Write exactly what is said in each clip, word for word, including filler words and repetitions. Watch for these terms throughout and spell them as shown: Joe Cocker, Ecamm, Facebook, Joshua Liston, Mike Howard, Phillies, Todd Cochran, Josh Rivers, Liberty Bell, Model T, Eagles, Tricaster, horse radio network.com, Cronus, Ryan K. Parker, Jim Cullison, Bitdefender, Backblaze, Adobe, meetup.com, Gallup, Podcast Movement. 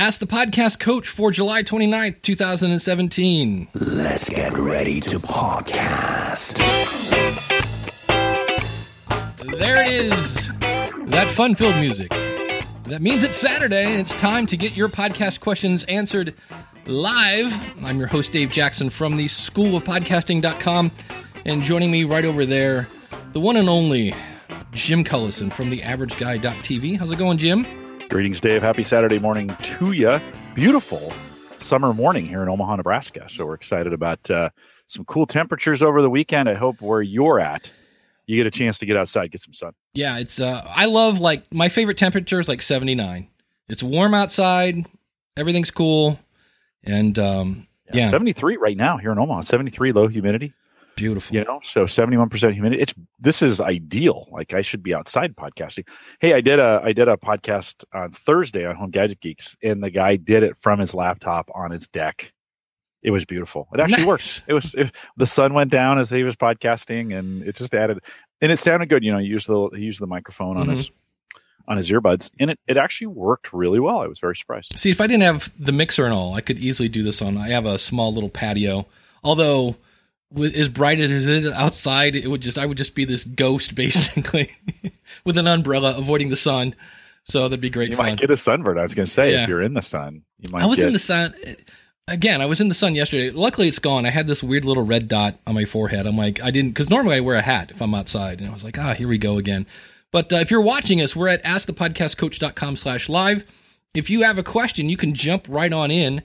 Ask the Podcast Coach for July twenty-ninth, twenty seventeen. Let's get ready to podcast. There it is. That fun-filled music. That means it's Saturday, and it's time to get your podcast questions answered live. I'm your host, Dave Jackson, from the school of podcasting dot com, and joining me right over there, the one and only Jim Cullison from the average guy dot t v. How's it going, Jim? Greetings, Dave. Happy Saturday morning to you. Beautiful summer morning here in Omaha, Nebraska. So we're excited about uh, some cool temperatures over the weekend. I hope where you're at, you get a chance to get outside, get some sun. Yeah, it's. Uh, I love, like, my favorite temperature is like seventy-nine. It's warm outside. Everything's cool. And, um, yeah. yeah. seventy-three right now here in Omaha. seventy-three, low humidity. Beautiful. You know, so seventy-one percent humidity. It's this is ideal. Like, I should be outside podcasting. Hey, I did a I did a podcast on Thursday on Home Gadget Geeks, and the guy did it from his laptop on his deck. It was beautiful. It actually nice. works. It was it, the sun went down as he was podcasting, and it just added, and it sounded good. You know, he used the he used the microphone on mm-hmm. his on his earbuds, and it, it actually worked really well. I was very surprised. See, if I didn't have the mixer and all, I could easily do this on. I have a small little patio, although. With, as bright as it is outside, it would just I would just be this ghost, basically, with an umbrella, avoiding the sun. So that'd be great. You fun. might get a sunburn. I was going to say, yeah. if you're in the sun, you might. I was get... in the sun again. I was in the sun yesterday. Luckily, it's gone. I had this weird little red dot on my forehead. I'm like, I didn't, because normally I wear a hat if I'm outside, and I was like, ah, here we go again. But uh, if you're watching us, we're at ask the podcast coach dot com slash live. If you have a question, you can jump right on in,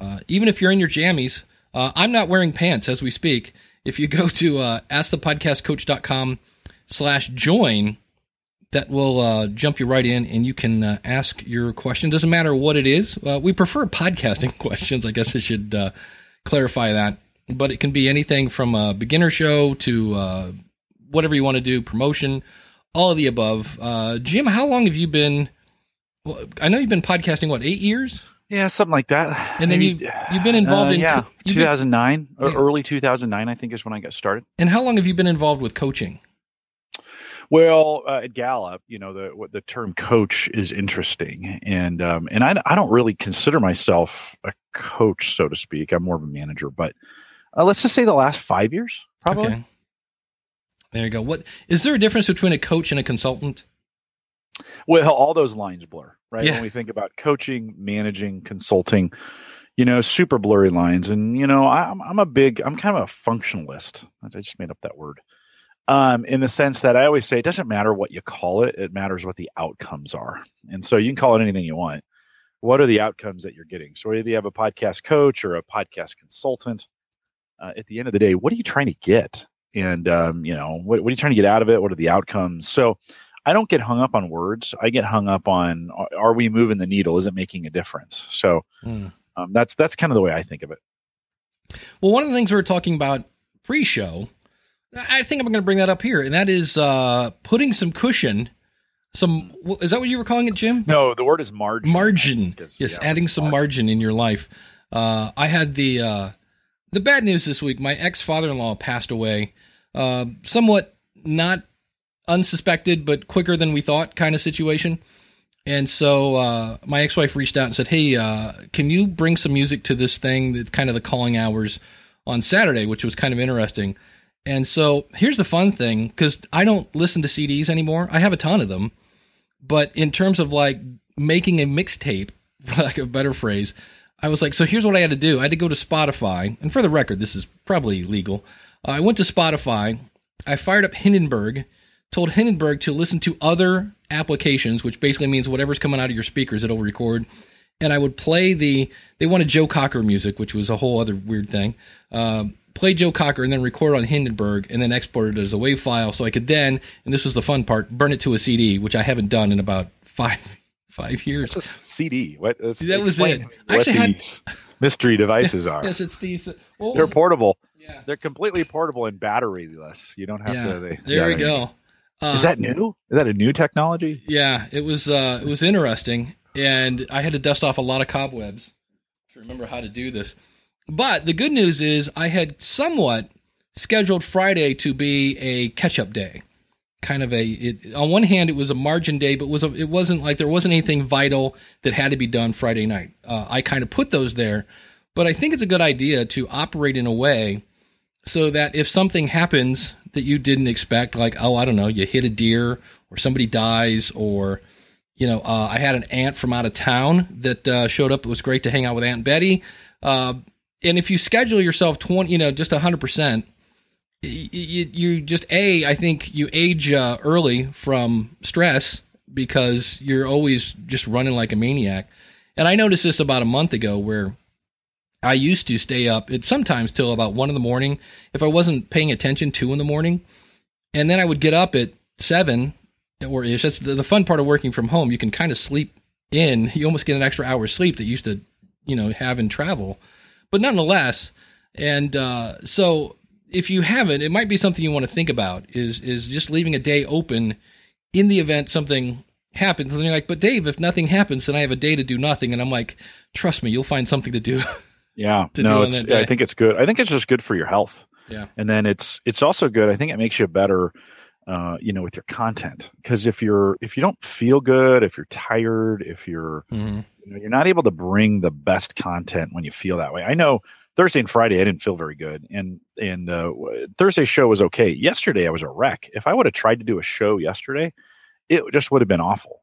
uh, even if you're in your jammies. Uh, I'm not wearing pants as we speak. If you go to uh, ask the podcast coach dot com slash join, that will uh, jump you right in, and you can uh, ask your question. Doesn't matter what it is. Uh, we prefer podcasting questions. I guess I should uh, clarify that. But it can be anything from a beginner show to uh, whatever you want to do, promotion, all of the above. Uh, Jim, how long have you been? Well, I know you've been podcasting, what, eight years? Yeah, something like that. And then Maybe, you, you've been involved uh, in... Yeah, two thousand nine, been, or early two thousand nine, I think, is when I got started. And how long have you been involved with coaching? Well, uh, at Gallup, you know, the what, the term coach is interesting. And um, and I, I don't really consider myself a coach, so to speak. I'm more of a manager. But uh, let's just say the last five years, probably. Okay. There you go. What is there a difference between a coach and a consultant? Well, all those lines blur, right? Yeah. When we think about coaching, managing, consulting, you know, super blurry lines. And, you know, I'm, I'm a big, I'm kind of a functionalist. I just made up that word. Um, in the sense that I always say, it doesn't matter what you call it. It matters what the outcomes are. And so you can call it anything you want. What are the outcomes that you're getting? So whether you have a podcast coach or a podcast consultant, uh, at the end of the day, what are you trying to get? And, um, you know, what, what are you trying to get out of it? What are the outcomes? So I don't get hung up on words. I get hung up on, are we moving the needle? Is it making a difference? So mm. um, that's that's kind of the way I think of it. Well, one of the things we were talking about pre-show, I think I'm going to bring that up here, and that is uh, putting some cushion, some, is that what you were calling it, Jim? No, the word is margin. Margin. Because, yes, yeah, adding some margin. margin in your life. Uh, I had the uh, the bad news this week. My ex-father-in-law passed away, uh, somewhat not unsuspected, but quicker than we thought kind of situation. And so uh, my ex-wife reached out and said, hey, uh, can you bring some music to this thing that's kind of the calling hours on Saturday, which was kind of interesting. And so here's the fun thing, because I don't listen to C Ds anymore. I have a ton of them. But in terms of like making a mixtape, for lack of a better phrase, I was like, so here's what I had to do. I had to go to Spotify. And for the record, this is probably illegal. Uh, I went to Spotify. I fired up Hindenburg. Told Hindenburg to listen to other applications, which basically means whatever's coming out of your speakers, it'll record. And I would play the, they wanted Joe Cocker music, which was a whole other weird thing. Uh, play Joe Cocker and then record on Hindenburg and then export it as a WAV file. So I could then, and this was the fun part, burn it to a C D, which I haven't done in about five five years. What's a C D? What, that was it. I actually had mystery devices are. Yes, it's these. They're portable. Yeah. They're completely portable and batteryless. You don't have yeah, to. They, there we go. Is that new? Is that a new technology? Yeah, it was uh, it was interesting, and I had to dust off a lot of cobwebs to remember how to do this. But the good news is I had somewhat scheduled Friday to be a catch-up day, kind of a, it, on one hand, it was a margin day, but was a, it wasn't like there wasn't anything vital that had to be done Friday night. Uh, I kind of put those there, but I think it's a good idea to operate in a way so that if something happens that you didn't expect, like, oh, I don't know, you hit a deer or somebody dies, or, you know, uh, I had an aunt from out of town that uh, showed up. It was great to hang out with Aunt Betty. Uh, and if you schedule yourself twenty, you know, just one hundred percent, You, you just, A, I think you age uh, early from stress because you're always just running like a maniac. And I noticed this about a month ago where I used to stay up at sometimes till about one in the morning. If I wasn't paying attention, two in the morning. And then I would get up at seven or ish. That's the, the fun part of working from home. You can kind of sleep in. You almost get an extra hour of sleep that you used to, you know, have in travel. But nonetheless, and uh, so... if you haven't, it might be something you want to think about is is just leaving a day open in the event something happens. And you're like, but Dave, if nothing happens, then I have a day to do nothing. And I'm like, trust me, you'll find something to do. Yeah. to no, do on that day. I think it's good. I think it's just good for your health. Yeah. And then it's it's also good. I think it makes you better, uh, you know, with your content. Because if you're if you don't feel good, if you're tired, if you're mm-hmm. you know, you're not able to bring the best content when you feel that way. I know. Thursday and Friday, I didn't feel very good, and and uh, Thursday's show was okay. Yesterday, I was a wreck. If I would have tried to do a show yesterday, it just would have been awful.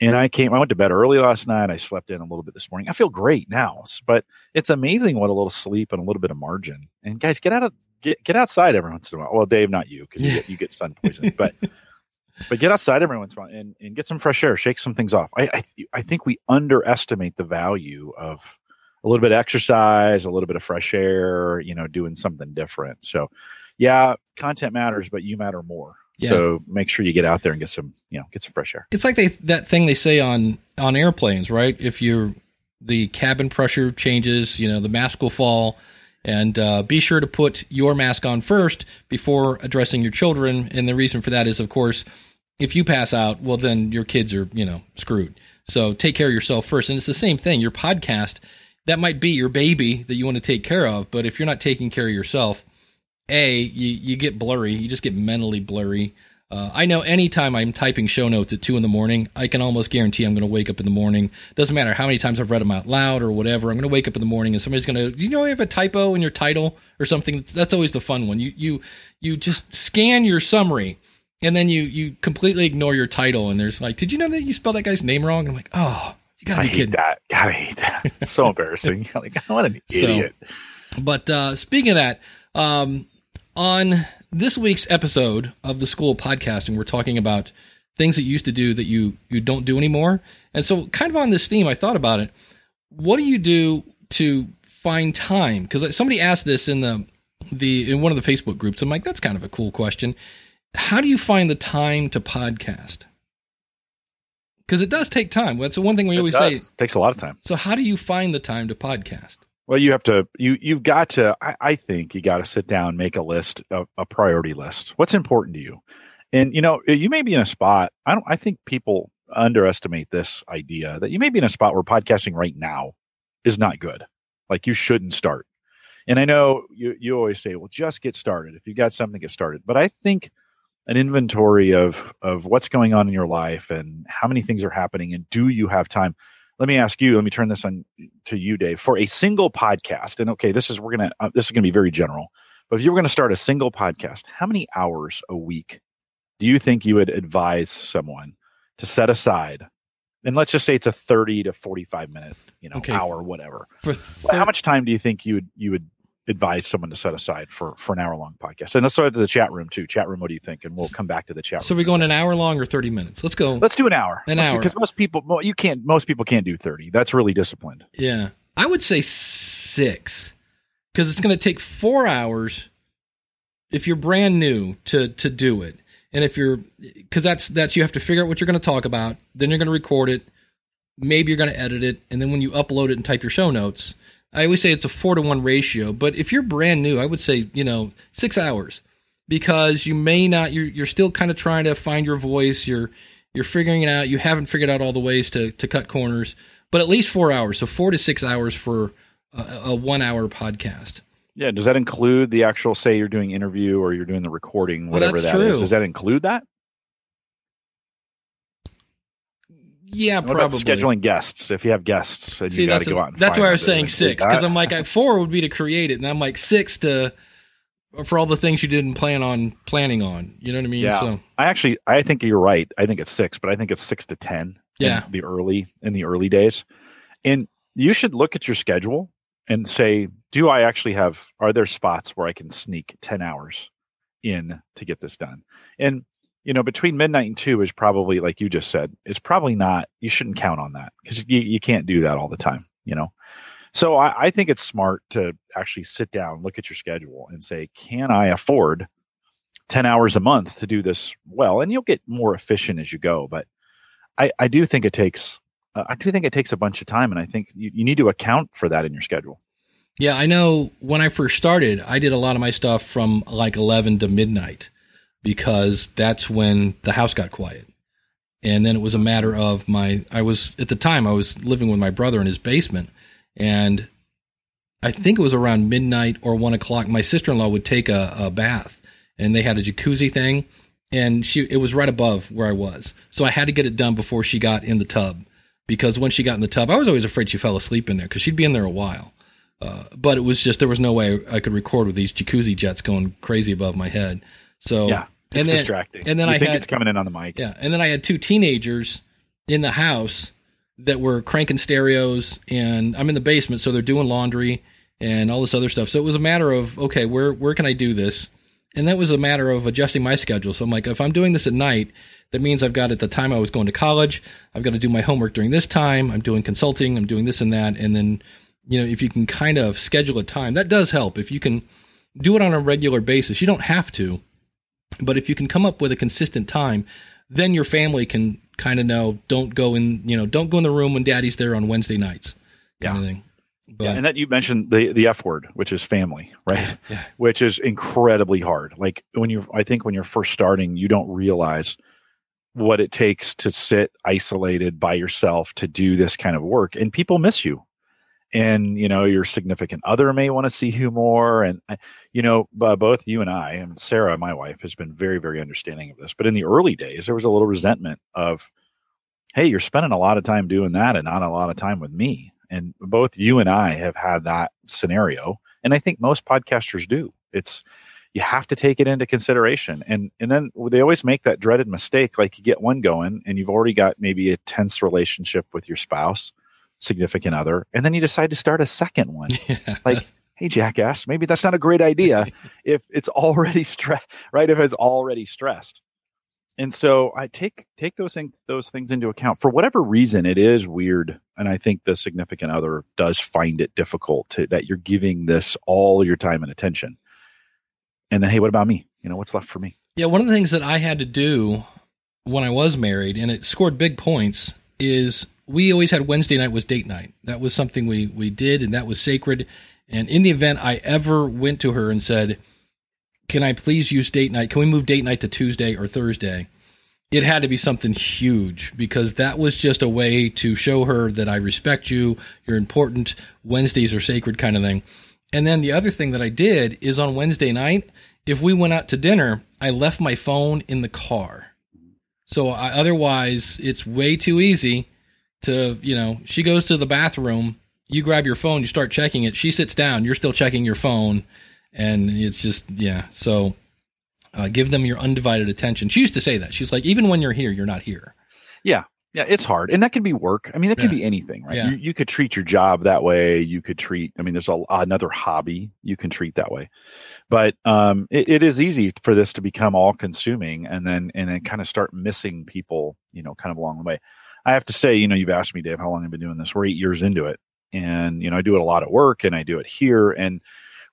And I came, I went to bed early last night. I slept in a little bit this morning. I feel great now, but it's amazing what a little sleep and a little bit of margin. And guys, get out of get get outside every once in a while. Well, Dave, not you, because you get, you get sun poisoning, but but get outside every once in a while and, and get some fresh air, shake some things off. I I, th- I think we underestimate the value of a little bit of exercise, a little bit of fresh air, you know, doing something different. So, yeah, content matters, but you matter more. Yeah. So make sure you get out there and get some, you know, get some fresh air. It's like they, that thing they say on, on airplanes, right? If you're the cabin pressure changes, you know, the mask will fall. And uh, be sure to put your mask on first before addressing your children. And the reason for that is, of course, if you pass out, well, then your kids are, you know, screwed. So take care of yourself first. And it's the same thing. Your podcast, that might be your baby that you want to take care of, but if you're not taking care of yourself, A, you, you get blurry. You just get mentally blurry. Uh, I know anytime I'm typing show notes at two in the morning, I can almost guarantee I'm going to wake up in the morning. Doesn't matter how many times I've read them out loud or whatever. I'm going to wake up in the morning and somebody's going to, do you know you have a typo in your title or something? That's always the fun one. You you you just scan your summary and then you you completely ignore your title. And there's like, did you know that you spelled that guy's name wrong? And I'm like, oh. You gotta I be hate kidding. That. God, I hate that. It's so embarrassing. Like, what an idiot. So, but uh, speaking of that, um, on this week's episode of the School of Podcasting, we're talking about things that you used to do that you, you don't do anymore. And so kind of on this theme, I thought about it. What do you do to find time? Because somebody asked this in the the in one of the Facebook groups. I'm like, that's kind of a cool question. How do you find the time to podcast? Because it does take time. That's the one thing we it always does. say. It takes a lot of time. So how do you find the time to podcast? Well, you have to, you, you've got to, I, I think you got to sit down, make a list, a, a priority list. What's important to you? And, you know, you may be in a spot, I don't, I think people underestimate this idea that you may be in a spot where podcasting right now is not good. Like you shouldn't start. And I know you, you always say, well, just get started. If you got something, get started. But I think an inventory of of what's going on in your life and how many things are happening and do you have time? Let me ask you, let me turn this on to you, Dave, for a single podcast. And okay, this is, we're going to, uh, this is going to be very general, but if you were going to start a single podcast, how many hours a week do you think you would advise someone to set aside? And let's just say it's a thirty to forty-five minute, you know, okay. hour, whatever. For thir- how much time do you think you would, you would, advise someone to set aside for, for an hour long podcast? And let's go to the chat room too. Chat room, what do you think? And we'll come back to the chat room. So we're going an hour long or thirty minutes? Let's go. Let's do an hour. An let's hour. Because most people, you can't, most people can't do thirty. That's really disciplined. Yeah. I would say six because it's going to take four hours if you're brand new to, to do it. And if you're, cause that's, that's, you have to figure out what you're going to talk about. Then you're going to record it. Maybe you're going to edit it. And then when you upload it and type your show notes, I always say it's a four to one ratio, but if you're brand new, I would say, you know, six hours because you may not, you're, you're still kind of trying to find your voice. You're, you're figuring it out. You haven't figured out all the ways to, to cut corners, but at least four hours. So four to six hours for a, a one hour podcast. Yeah. Does that include the actual, say you're doing interview or you're doing the recording, whatever well, that true. is? Does that include that? Yeah, what probably. About scheduling guests, if you have guests and See, you got to go out and That's find why I was saying like, six, because I'm like, I, four would be to create it, and I'm like, six to for all the things you didn't plan on planning on. You know what I mean? Yeah. So I actually, I think you're right. I think it's six, but I think it's six to ten. Yeah, in the early in the early days, and you should look at your schedule and say, do I actually have? Are there spots where I can sneak ten hours in to get this done? And you know, between midnight and two is probably, like you just said, it's probably not, you shouldn't count on that because you, you can't do that all the time, you know? So I, I think it's smart to actually sit down, look at your schedule and say, can I afford ten hours a month to do this well? And you'll get more efficient as you go. But I, I do think it takes, uh, I do think it takes a bunch of time. And I think you, you need to account for that in your schedule. Yeah. I know when I first started, I did a lot of my stuff from like eleven to midnight, because that's when the house got quiet. And then it was a matter of my, I was, at the time, I was living with my brother in his basement. And I think it was around midnight or one o'clock, my sister-in-law would take a, a bath. And they had a jacuzzi thing. And she it was right above where I was. So I had to get it done before she got in the tub. Because when she got in the tub, I was always afraid she fell asleep in there because she'd be in there a while. Uh, but it was just, there was no way I could record with these jacuzzi jets going crazy above my head. So yeah, it's and then, distracting. And then you I think had, it's coming in on the mic. Yeah, and then I had two teenagers in the house that were cranking stereos, and I'm in the basement, so they're doing laundry and all this other stuff. So it was a matter of, okay, where where can I do this? And that was a matter of adjusting my schedule. So I'm like, if I'm doing this at night, that means I've got at the time I was going to college, I've got to do my homework during this time. I'm doing consulting. I'm doing this and that. And then, you know, if you can kind of schedule a time, that does help. If you can do it on a regular basis, you don't have to. But if you can come up with a consistent time, then your family can kind of know, don't go in, you know, don't go in the room when daddy's there on Wednesday nights. Kind yeah. of thing. But, yeah. And that you mentioned the, the F word, which is family, right? Yeah. Which is incredibly hard. Like when you, I think when you're first starting, you don't realize what it takes to sit isolated by yourself to do this kind of work, and people miss you. And, you know, your significant other may want to see you more. And, you know, both you and I, and Sarah, my wife, has been very, very understanding of this. But in the early days, there was a little resentment of, hey, you're spending a lot of time doing that and not a lot of time with me. And both you and I have had that scenario. And I think most podcasters do. It's, you have to take it into consideration. And, and then they always make that dreaded mistake. Like you get one going and you've already got maybe a tense relationship with your spouse, significant other, and then you decide to start a second one. Yeah. Like, hey, jackass, maybe that's not a great idea if it's already stressed, right? If it's already stressed. And so I take take those things those things into account. For whatever reason, it is weird, and I think the significant other does find it difficult to, that you're giving this all your time and attention. And then, hey, what about me? You know, what's left for me? Yeah, one of the things that I had to do when I was married, and it scored big points, is we always had Wednesday night was date night. That was something we, we did, and that was sacred. And in the event I ever went to her and said, can I please use date night? Can we move date night to Tuesday or Thursday? It had to be something huge, because that was just a way to show her that I respect you, you're important, Wednesdays are sacred kind of thing. And then the other thing that I did is on Wednesday night, if we went out to dinner, I left my phone in the car. So I, otherwise, it's way too easy to, you know, she goes to the bathroom, you grab your phone, you start checking it. She sits down, you're still checking your phone. And it's just, yeah. So uh, give them your undivided attention. She used to say that. She's like, even when you're here, you're not here. Yeah. Yeah. It's hard. And that can be work. I mean, that yeah. can be anything, right? Yeah. You, you could treat your job that way. You could treat, I mean, there's a, another hobby you can treat that way. But um, it, it is easy for this to become all consuming and then, and then kind of start missing people, you know, kind of along the way. I have to say, you know, you've asked me, Dave, how long I've been doing this. We're eight years into it. And, you know, I do it a lot at work and I do it here. And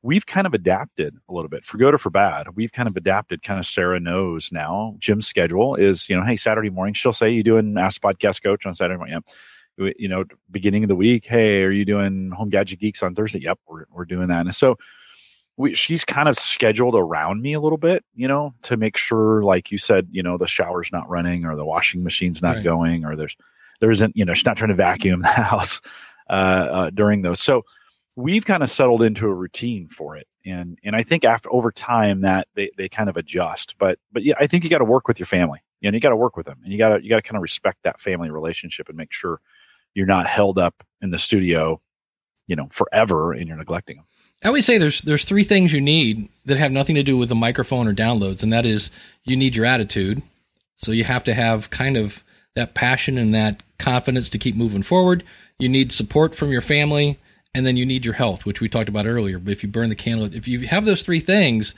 we've kind of adapted a little bit, for good or for bad. We've kind of adapted. Kind of Sarah knows now. Jim's schedule is, you know, hey, Saturday morning, she'll say, you doing Ask Podcast Coach on Saturday morning? Yep. You know, beginning of the week, hey, are you doing Home Gadget Geeks on Thursday? Yep, we're, we're doing that. And so we, she's kind of scheduled around me a little bit, you know, to make sure, like you said, you know, the shower's not running or the washing machine's not right. going, or there's, there isn't, you know, she's not trying to vacuum the house uh, uh, during those. So we've kind of settled into a routine for it. And, and I think after, over time, that they, they kind of adjust, but, but yeah, I think you got to work with your family. and you got to work with them, and you got to you got to kind of respect that family relationship and make sure you're not held up in the studio, you know, forever, and you're neglecting them. I always say there's there's three things you need that have nothing to do with the microphone or downloads, and that is you need your attitude. So you have to have kind of that passion and that confidence to keep moving forward. You need support from your family, and then you need your health, which we talked about earlier. But if you burn the candle, if you have those three things,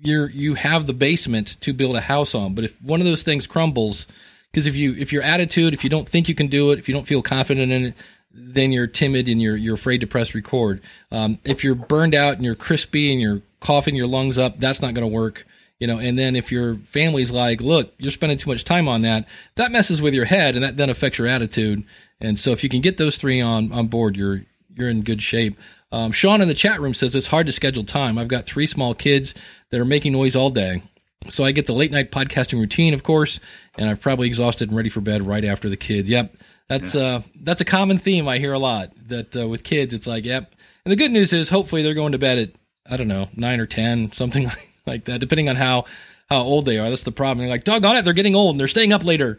you're you have the basement to build a house on. But if one of those things crumbles, because if you if your attitude, if you don't think you can do it, if you don't feel confident in it, then you're timid and you're you're afraid to press record. Um, if you're burned out and you're crispy and you're coughing your lungs up, that's not going to work. You know, and then if your family's like, look, you're spending too much time on that, that messes with your head, and that then affects your attitude. And so if you can get those three on, on board, you're you're in good shape. Um, Sean in the chat room says it's hard to schedule time. I've got three small kids that are making noise all day. So I get the late night podcasting routine, of course, and I'm probably exhausted and ready for bed right after the kids. Yep. That's yeah. uh that's a common theme I hear a lot, that uh, with kids, it's like, yep. And the good news is hopefully they're going to bed at, I don't know, nine or ten, something like like that, depending on how, how old they are. That's the problem. You're like, doggone it, they're getting old and they're staying up later.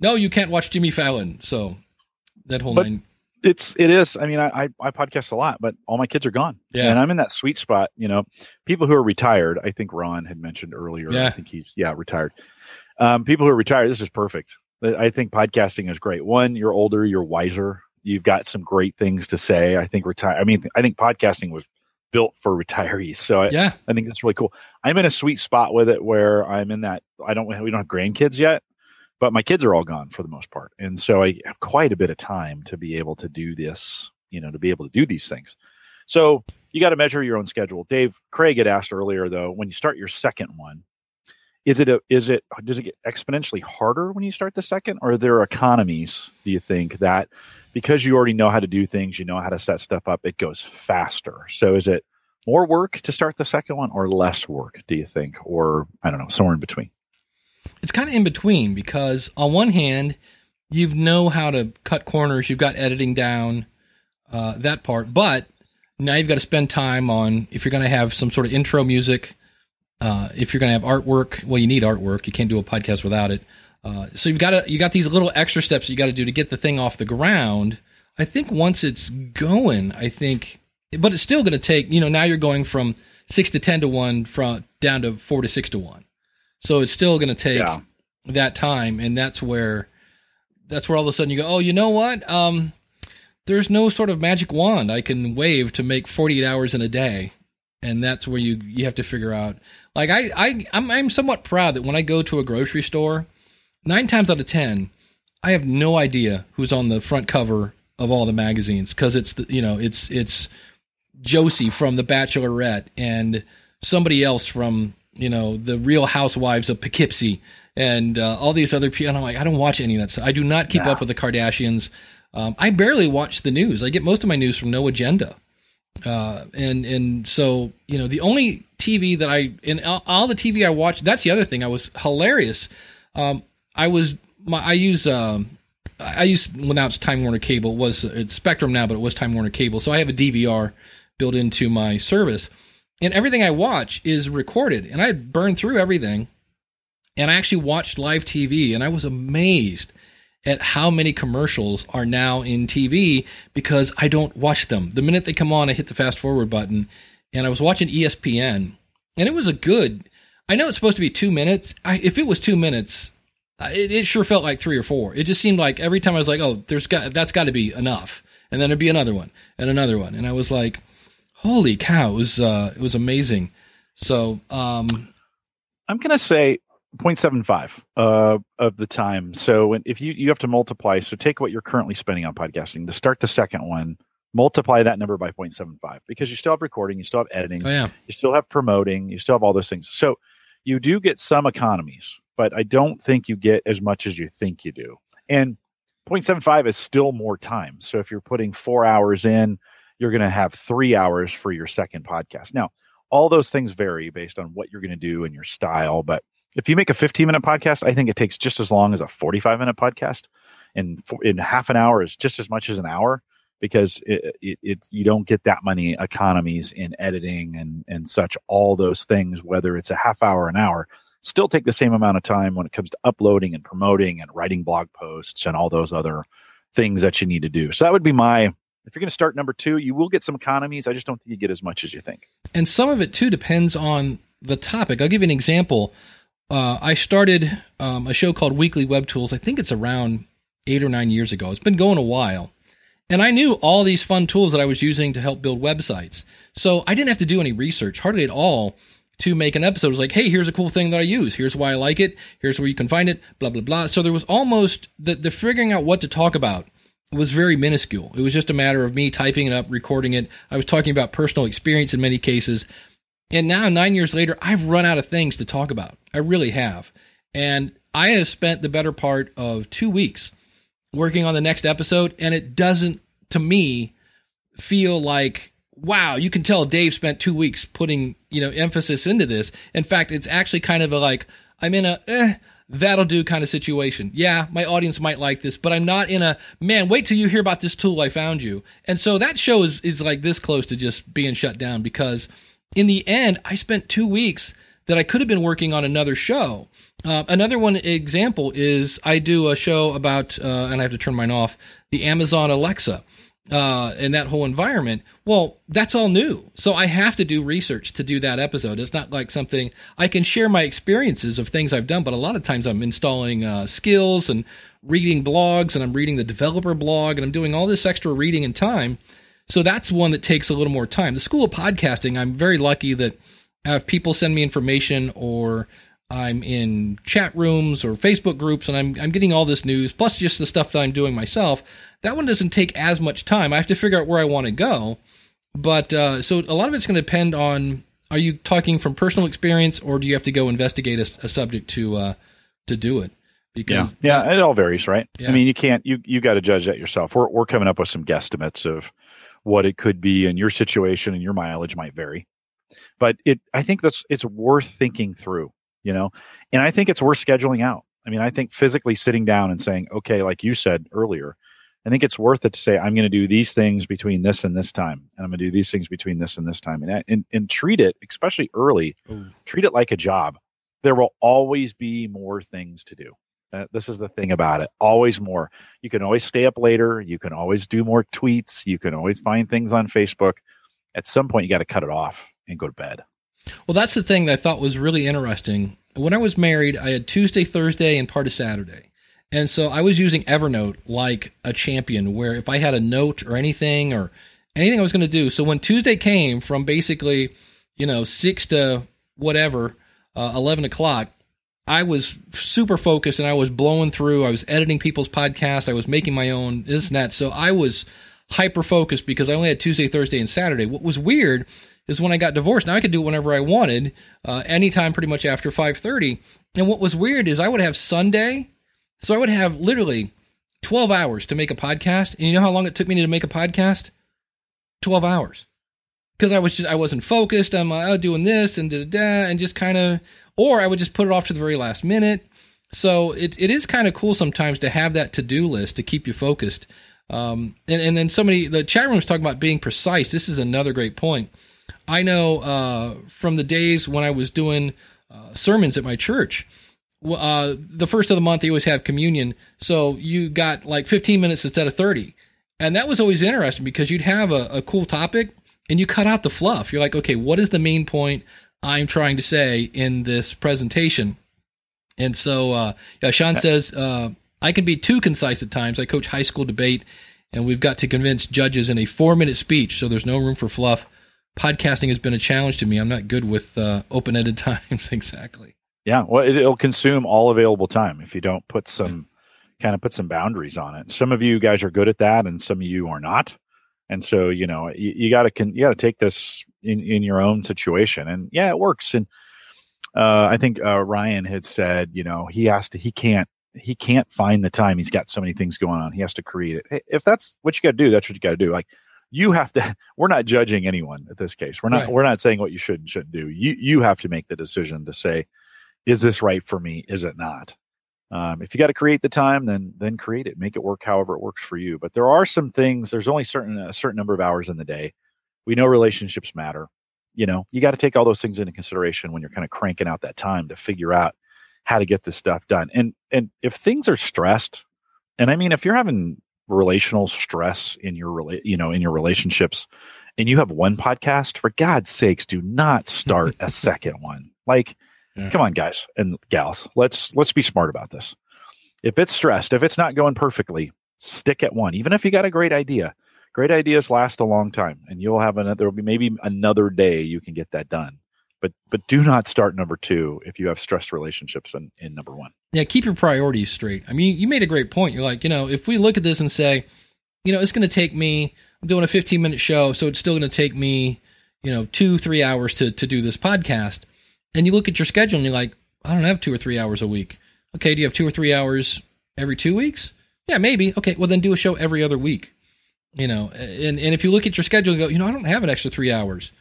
No, you can't watch Jimmy Fallon. So that whole but nine. It's, it is. I mean, I, I, I podcast a lot, but all my kids are gone. Yeah. And I'm in that sweet spot. You know, people who are retired, I think Ron had mentioned earlier. Yeah. I think he's, yeah, retired. Um, people who are retired, this is perfect. I think podcasting is great. One, you're older, you're wiser. You've got some great things to say. I think retire. I mean, I think podcasting was built for retirees. So I, yeah. I think that's really cool. I'm in a sweet spot with it where I'm in that, I don't, we don't have grandkids yet, but my kids are all gone for the most part. And so I have quite a bit of time to be able to do this, you know, to be able to do these things. So you got to measure your own schedule. Dave, Craig had asked earlier though, when you start your second one, is it, a, is it, does it get exponentially harder when you start the second, or are there economies, do you think, that because you already know how to do things, you know how to set stuff up, it goes faster? So is it more work to start the second one or less work, do you think? Or I don't know, somewhere in between. It's kind of in between, because on one hand, you know how to cut corners. You've got editing down, uh, that part, but now you've got to spend time on, if you're going to have some sort of intro music, Uh, if you're going to have artwork, well, you need artwork. You can't do a podcast without it. Uh, so you've got to, you got these little extra steps you got to do to get the thing off the ground. I think once it's going, I think, but it's still going to take, you know, now you're going from six to ten to one from down to four to six to one. So it's still going to take yeah. that time. And that's where, that's where all of a sudden you go, oh, you know what? Um, there's no sort of magic wand I can wave to make forty-eight hours in a day. And that's where you, you have to figure out. Like I, I, I'm, I'm somewhat proud that when I go to a grocery store, nine times out of ten, I have no idea who's on the front cover of all the magazines, because it's the, you know it's it's Josie from The Bachelorette and somebody else from you know the Real Housewives of Poughkeepsie and uh, all these other people. And I'm like, I don't watch any of that stuff. I do not keep nah. up with the Kardashians. Um, I barely watch the news. I get most of my news from No Agenda. Uh, and, and so, you know, the only T V that I, and all the T V I watched, that's the other thing. I was hilarious. Um, I was, my, I use, um, I use, well, now it's Time Warner Cable. It was, it's Spectrum now, but it was Time Warner Cable. So I have a D V R built into my service, and everything I watch is recorded, and I had burned through everything. And I actually watched live T V, and I was amazed at how many commercials are now in T V because I don't watch them. The minute they come on, I hit the fast forward button, and I was watching E S P N, and it was a good, I know it's supposed to be two minutes. I, if it was two minutes, it, it sure felt like three or four. It just seemed like every time I was like, oh, there's got, that's got to be enough. And then there'd be another one and another one. And I was like, holy cow, it was, uh, it was amazing. So um, I'm going to say, zero point seven five uh, of the time. So when, if you, you have to multiply, so take what you're currently spending on podcasting to start the second one, multiply that number by zero point seven five, because you still have recording, you still have editing, oh, yeah. you still have promoting, you still have all those things. So you do get some economies, but I don't think you get as much as you think you do. And zero point seven five is still more time. So if you're putting four hours in, you're going to have three hours for your second podcast. Now, all those things vary based on what you're going to do and your style, but if you make a fifteen minute podcast, I think it takes just as long as a forty-five minute podcast, and for, in half an hour is just as much as an hour, because it, it, it, you don't get that many economies in editing and, and such, all those things, whether it's a half hour, an hour. still take the same amount of time when it comes to uploading and promoting and writing blog posts and all those other things that you need to do. So that would be my, if you're going to start number two, you will get some economies. I just don't think you get as much as you think. And some of it too depends on the topic. I'll give you an example. Uh, I started um, a show called Weekly Web Tools. I think it's around eight or nine years ago. It's been going a while. And I knew all these fun tools that I was using to help build websites. So I didn't have to do any research, hardly at all, to make an episode. It was like, hey, here's a cool thing that I use. Here's why I like it. Here's where you can find it, blah, blah, blah. So there was almost the, the figuring out what to talk about was very minuscule. It was just a matter of me typing it up, recording it. I was talking about personal experience in many cases. And now, nine years later, I've run out of things to talk about. I really have. And I have spent the better part of two weeks working on the next episode, and it doesn't, to me, feel like, wow, you can tell Dave spent two weeks putting, you know, emphasis into this. In fact, it's actually kind of a like, I'm in a, eh, that'll do kind of situation. Yeah, my audience might like this, but I'm not in a, man, wait till you hear about this tool I found you. And so that show is is like this close to just being shut down because in the end, I spent two weeks that I could have been working on another show. Uh, another one example is I do a show about, uh, and I have to turn mine off, the Amazon Alexa uh, and that whole environment. Well, that's all new. So I have to do research to do that episode. It's not like something I can share my experiences of things I've done, but a lot of times I'm installing uh, skills and reading blogs, and I'm reading the developer blog, and I'm doing all this extra reading and time. So that's one that takes a little more time. The School of Podcasting, I'm very lucky that if people send me information or I'm in chat rooms or Facebook groups and I'm I'm getting all this news, plus just the stuff that I'm doing myself, that one doesn't take as much time. I have to figure out where I want to go. But uh, so a lot of it's going to depend on, are you talking from personal experience or do you have to go investigate a, a subject to uh, to do it? Because yeah, yeah, it all varies, right? Yeah. I mean, you can't, you you got to judge that yourself. We're We're coming up with some guesstimates of what it could be, and your situation and your mileage might vary, but it, I think that's, it's worth thinking through, you know, and I think it's worth scheduling out. I mean, I think physically sitting down and saying, okay, like you said earlier, I think it's worth it to say, I'm going to do these things between this and this time. And I'm going to do these things between this and this time, and, and, and treat it, especially early, Ooh. treat it like a job. There will always be more things to do. Uh, this is the thing about it. Always more. You can always stay up later. You can always do more tweets. You can always find things on Facebook. At some point, you got to cut it off and go to bed. Well, that's the thing that I thought was really interesting. When I was married, I had Tuesday, Thursday, and part of Saturday. And so I was using Evernote like a champion, where if I had a note or anything or anything I was going to do. So when Tuesday came from basically, you know, six to whatever, uh, eleven o'clock, I was super focused and I was blowing through. I was editing people's podcasts. I was making my own, this and that. So I was hyper-focused because I only had Tuesday, Thursday, and Saturday. What was weird is when I got divorced, now I could do it whenever I wanted, uh, anytime pretty much after five thirty. And what was weird is I would have Sunday. So I would have literally twelve hours to make a podcast. And you know how long it took me to make a podcast? twelve hours. Because I was just, I wasn't focused. I'm uh, doing this and da da da, and just kind of, or I would just put it off to the very last minute. So it it is kind of cool sometimes to have that to do list to keep you focused. Um, and, and then somebody, the chat room was talking about being precise. This is another great point. I know uh, from the days when I was doing uh, sermons at my church. Uh, the first of the month they always have communion, so you got like fifteen minutes instead of thirty, and that was always interesting because you'd have a, a cool topic. And you cut out the fluff. You're like, okay, what is the main point I'm trying to say in this presentation? And so uh, yeah, Sean says, uh, I can be too concise at times. I coach high school debate, and we've got to convince judges in a four-minute speech, so there's no room for fluff. Podcasting has been a challenge to me. I'm not good with uh, open-ended times. Exactly. Yeah, well, it'll consume all available time if you don't put some kind of put some boundaries on it. Some of you guys are good at that, and some of you are not. And so, you know, you, you gotta can you gotta take this in, in your own situation, and yeah, it works. And uh, I think uh, Ryan had said, you know, he has to, he can't, he can't find the time. He's got so many things going on. He has to create it. Hey, if that's what you got to do, that's what you got to do. Like you have to. We're not judging anyone at this case. We're not. Right. We're not saying what you should and shouldn't do. You you have to make the decision to say, is this right for me? Is it not? Um, if you got to create the time, then then create it, make it work however it works for you. But there are some things. There's only certain a certain number of hours in the day. We know relationships matter. you know, you got to take all those things into consideration when you're kind of cranking out that time to figure out how to get this stuff done. And, and if things are stressed, and I mean, if you're having relational stress in your, rela- you know, in your relationships and you have one podcast, for God's sakes, do not start a second one. Like, yeah. Come on, guys and gals, let's, let's be smart about this. If it's stressed, if it's not going perfectly, stick at one, even if you got a great idea. Great ideas last a long time, and you'll have another, there'll be maybe another day you can get that done. But but do not start number two if you have stressed relationships in, in number one. Yeah, keep your priorities straight. I mean, you made a great point. You're like, you know, if we look at this and say, you know, it's going to take me, I'm doing a fifteen minute show, so it's still going to take me, you know, two, three hours to, to do this podcast. And you look at your schedule and you're like, I don't have two or three hours a week. Okay, do you have two or three hours every two weeks? Yeah, maybe. Okay, well then do a show every other week. You know, and, and if you look at your schedule and go, you know, I don't have an extra three hours.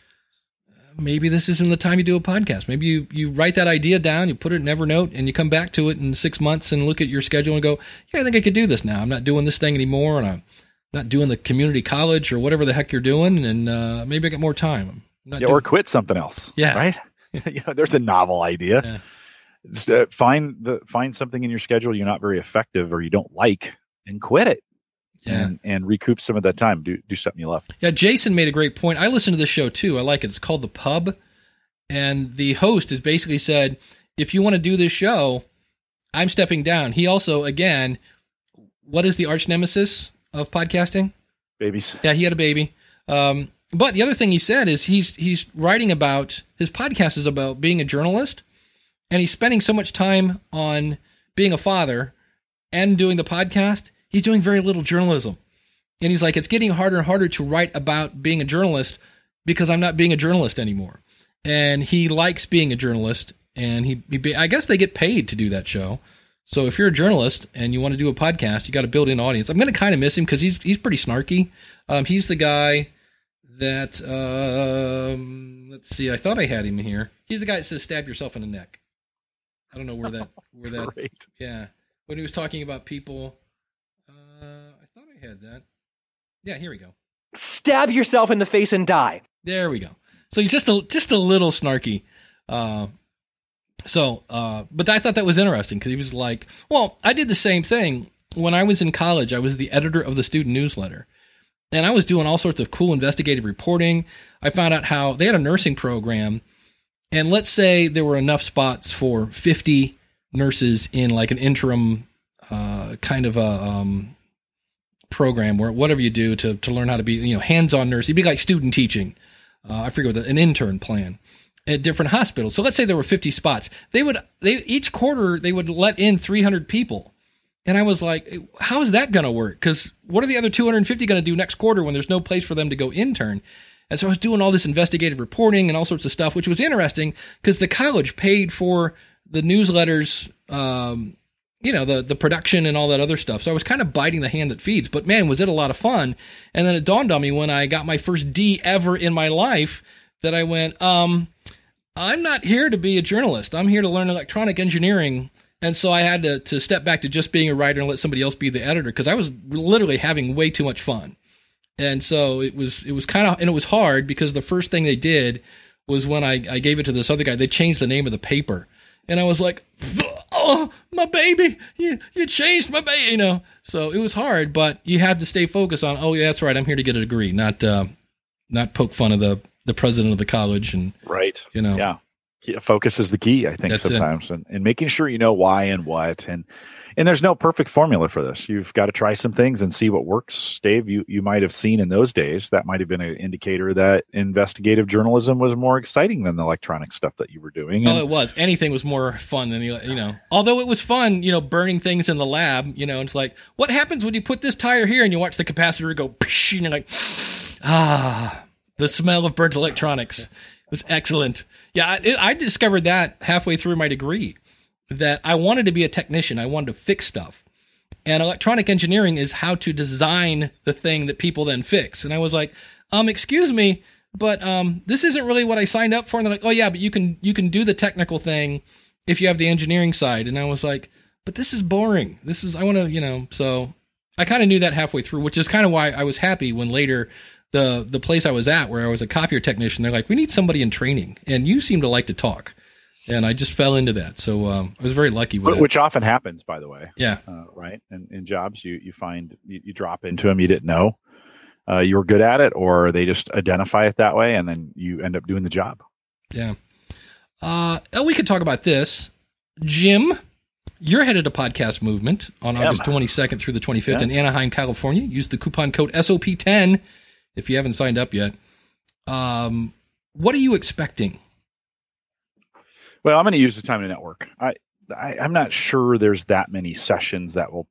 Maybe this isn't the time you do a podcast. Maybe you, you write that idea down, you put it in Evernote, and you come back to it in six months and look at your schedule and go, yeah, I think I could do this now. I'm not doing this thing anymore, and I'm not doing the community college or whatever the heck you're doing, and uh, maybe I get more time. I'm not yeah, doing- or quit something else. Yeah. Right? You know, there's a novel idea. Yeah. Just, uh, find the find something in your schedule you're not very effective or you don't like and quit it. Yeah. And, and recoup some of that time. Do do something you love. Yeah, Jason made a great point. I listen to this show too. I like it. It's called The Pub. And the host has basically said, if you want to do this show, I'm stepping down. He also, again, what is the arch nemesis of podcasting? Babies. Yeah, he had a baby. Um, but the other thing he said is he's he's writing about, his podcast is about being a journalist, and he's spending so much time on being a father and doing the podcast. He's doing very little journalism. And he's like, it's getting harder and harder to write about being a journalist because I'm not being a journalist anymore. And he likes being a journalist. And he, he be, I guess they get paid to do that show. So if you're a journalist and you want to do a podcast, you got to build in an audience. I'm going to kind of miss him because he's he's pretty snarky. Um, he's the guy that, um, let's see, I thought I had him in here. He's the guy that says, stab yourself in the neck. I don't know where that, where that, Great. Yeah. When he was talking about people. Had that. Yeah, here we go. Stab yourself in the face and die. There we go. So he's just a, just a little snarky. Uh, so, uh, but I thought that was interesting because he was like, well, I did the same thing. When I was in college, I was the editor of the student newsletter. And I was doing all sorts of cool investigative reporting. I found out how they had a nursing program. And let's say there were enough spots for fifty nurses in like an interim uh, kind of a... Um, program where whatever you do to, to learn how to be, you know, hands-on nurse, you'd be like student teaching. Uh, I forget what the, an intern plan at different hospitals. So let's say there were fifty spots. They would, they each quarter, they would let in three hundred people. And I was like, how is that going to work? Cause what are the other two hundred fifty going to do next quarter when there's no place for them to go intern? And so I was doing all this investigative reporting and all sorts of stuff, which was interesting because the college paid for the newsletters, um, you know, the, the production and all that other stuff. So I was kind of biting the hand that feeds, but man, was it a lot of fun. And then it dawned on me when I got my first D ever in my life that I went, um, I'm not here to be a journalist. I'm here to learn electronic engineering. And so I had to, to step back to just being a writer and let somebody else be the editor. Cause I was literally having way too much fun. And so it was, it was kind of, and it was hard because the first thing they did was when I, I gave it to this other guy, they changed the name of the paper. And I was like, oh, my baby, you, you changed my baby, you know. So it was hard, but you had to stay focused on, oh, yeah, that's right, I'm here to get a degree, not uh, not poke fun of the, the president of the college. And right. You know. Yeah. yeah. Focus is the key, I think, that's sometimes. And, and making sure you know why and what. And and there's no perfect formula for this. You've got to try some things and see what works. Dave, you, you might have seen in those days, that might have been an indicator that investigative journalism was more exciting than the electronic stuff that you were doing. And, oh, it was. Anything was more fun than, you know. Although it was fun, you know, burning things in the lab, you know. It's like, what happens when you put this tire here and you watch the capacitor go, psh, and you're like, ah, the smell of burnt electronics. It was excellent. Yeah, I, I discovered that halfway through my degree. That I wanted to be a technician. I wanted to fix stuff. And electronic engineering is how to design the thing that people then fix. And I was like, um, excuse me, but um, this isn't really what I signed up for. And they're like, oh, yeah, but you can you can do the technical thing if you have the engineering side. And I was like, but this is boring. This is, I want to, you know, so I kind of knew that halfway through, which is kind of why I was happy when later the the place I was at where I was a copier technician, they're like, we need somebody in training, and you seem to like to talk. And I just fell into that. So um, I was very lucky with it. Which that. often happens, by the way. Yeah. Uh, right? And in jobs, you, you find you, you drop into them you didn't know uh, you were good at it, or they just identify it that way, and then you end up doing the job. Yeah. Uh, we could talk about this. Jim, you're headed to Podcast Movement on August twenty-second through the twenty-fifth yeah. in Anaheim, California. Use the coupon code S O P ten if you haven't signed up yet. Um, what are you expecting? Well, I'm going to use the time to network. I, I, I'm not sure there's that many sessions that will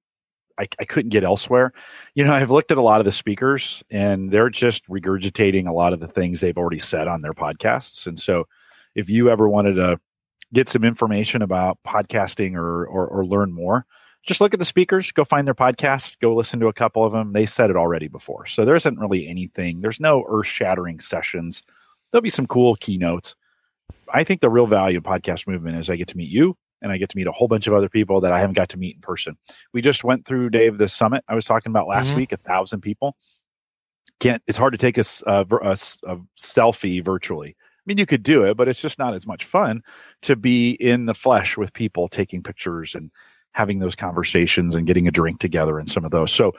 I, I couldn't get elsewhere. You know, I've looked at a lot of the speakers, and they're just regurgitating a lot of the things they've already said on their podcasts. And so if you ever wanted to get some information about podcasting or or, or learn more, just look at the speakers, go find their podcasts, go listen to a couple of them. They said it already before. So there isn't really anything. There's no earth-shattering sessions. There'll be some cool keynotes. I think the real value of Podcast Movement is I get to meet you, and I get to meet a whole bunch of other people that I haven't got to meet in person. We just went through, Dave, the summit I was talking about last mm-hmm. week, a thousand people. Can't, it's hard to take a, a, a, a selfie virtually. I mean, you could do it, but it's just not as much fun to be in the flesh with people taking pictures and having those conversations and getting a drink together and some of those. So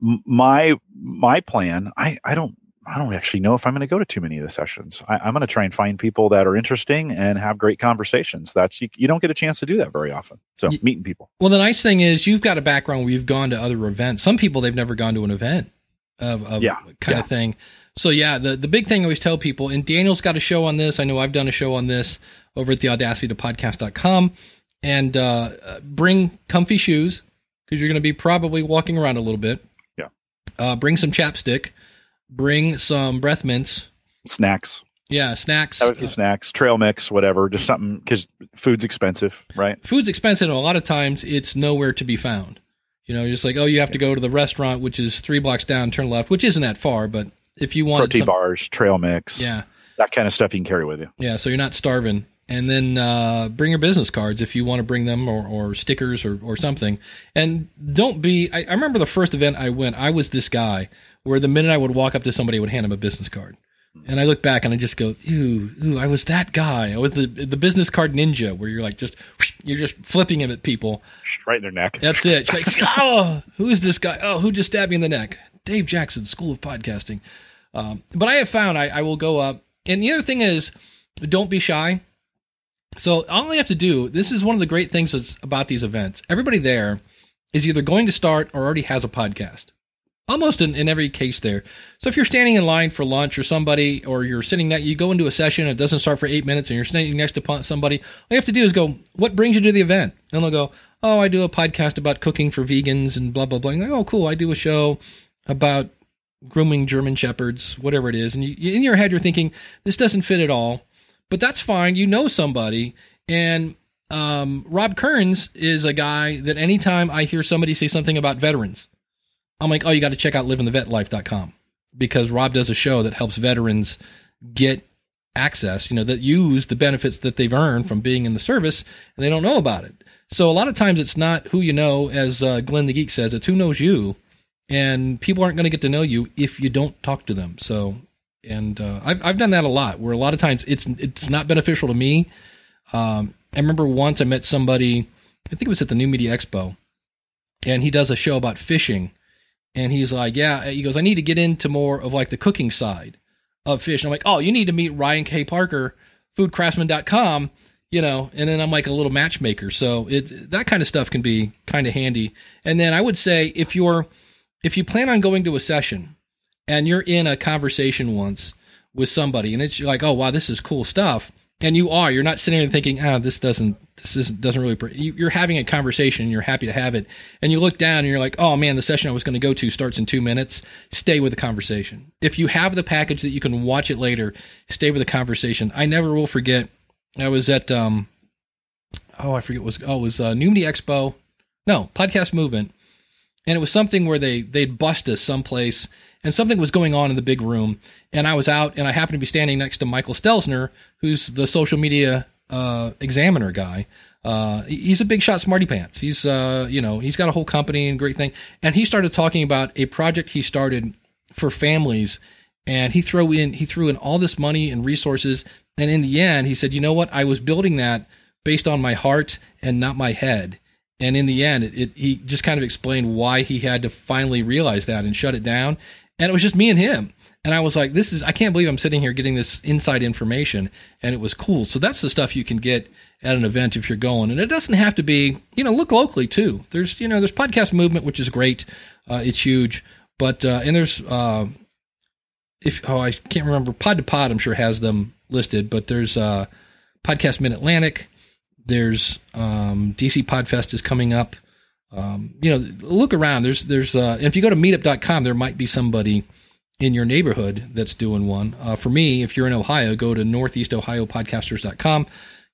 my, my plan, I, I don't, I don't actually know if I'm going to go to too many of the sessions. I, I'm going to try and find people that are interesting and have great conversations. That's you, you don't get a chance to do that very often. So you, meeting people. Well, the nice thing is you've got a background where you've gone to other events. Some people, they've never gone to an event of, of yeah, kind yeah. of thing. So yeah, the, the big thing I always tell people, and Daniel's got a show on this. I know I've done a show on this over at the Audacity to Podcast dot com, and uh, bring comfy shoes, because you're going to be probably walking around a little bit. Yeah. Uh, bring some chapstick. Bring some breath mints. Snacks. Yeah, snacks. That was the uh, snacks, trail mix, whatever, just something, because food's expensive, right? Food's expensive, and a lot of times it's nowhere to be found. You know, you're just like, oh, you have to go to the restaurant, which is three blocks down, turn left, which isn't that far, but if you want... Protein some, bars, trail mix. Yeah. That kind of stuff you can carry with you. Yeah, so you're not starving. And then uh, bring your business cards if you want to bring them, or, or stickers or, or something. And don't be... I, I remember the first event I went, I was this guy... where the minute I would walk up to somebody, I would hand them a business card. And I look back and I just go, ew, ew, I was that guy. I was the, the business card ninja, where you're like, just, you're just flipping him at people. Right in their neck. That's it. Like, oh, who is this guy? Oh, who just stabbed me in the neck? Dave Jackson, School of Podcasting. Um, but I have found I, I will go up. And the other thing is, don't be shy. So all I have to do, this is one of the great things that's about these events. Everybody there is either going to start or already has a podcast. Almost in, in every case there. So if you're standing in line for lunch, or somebody, or you're sitting that you go into a session, it doesn't start for eight minutes, and you're standing next to somebody, all you have to do is go, what brings you to the event? And they'll go, oh, I do a podcast about cooking for vegans and blah, blah, blah. And like, oh, cool. I do a show about grooming German shepherds, whatever it is. And you, in your head, you're thinking, this doesn't fit at all, but that's fine. You know somebody. And um, Rob Kearns is a guy that anytime I hear somebody say something about veterans, I'm like, oh, you got to check out live in the vet life dot com, because Rob does a show that helps veterans get access, you know, that use the benefits that they've earned from being in the service, and they don't know about it. So a lot of times it's not who you know, as uh, Glenn the Geek says, it's who knows you, and people aren't going to get to know you if you don't talk to them. So, and uh, I've, I've done that a lot, where a lot of times it's it's not beneficial to me. Um, I remember once I met somebody, I think it was at the New Media Expo, and he does a show about fishing. And he's like, yeah, he goes, I need to get into more of like the cooking side of fish. And I'm like, oh, you need to meet Ryan K. Parker, food craftsman dot com, you know, and then I'm like a little matchmaker. So it, that kind of stuff can be kind of handy. And then I would say if you're, if you plan on going to a session and you're in a conversation once with somebody and it's like, oh, wow, this is cool stuff. And you are, you're not sitting there thinking, ah, oh, this doesn't, this isn't, doesn't really, pr-. You're having a conversation and you're happy to have it. And you look down and you're like, oh man, the session I was going to go to starts in two minutes. Stay with the conversation. If you have the package that you can watch it later, stay with the conversation. I never will forget. I was at, um, oh, I forget what was, oh, it was uh, New Media Expo. No, Podcast Movement. And it was something where they, they'd bust us someplace and something was going on in the big room. And I was out and I happened to be standing next to Michael Stelzner, who's the social media uh, examiner guy. Uh, he's a big shot smarty pants. He's, uh, you know, he's got a whole company and great thing. And he started talking about a project he started for families And he threw in he threw in all this money and resources. And in the end, he said, you know what? I was building that based on my heart and not my head. And in the end, it, it, he just kind of explained why he had to finally realize that and shut it down. And it was just me and him. And I was like, this is, I can't believe I'm sitting here getting this inside information. And it was cool. So that's the stuff you can get at an event if you're going. And it doesn't have to be, you know, look locally too. There's, you know, there's Podcast Movement, which is great. Uh, it's huge. But, uh, and there's, uh, if, oh, I can't remember, Pod to Pod, I'm sure has them listed, but there's uh, Podcast Mid-Atlantic. There's um, D C Podfest is coming up. Um, you know, look around. There's, there's, uh, and if you go to meetup dot com, there might be somebody in your neighborhood that's doing one. Uh, for me, if you're in Ohio, go to northeast ohio podcasters dot com,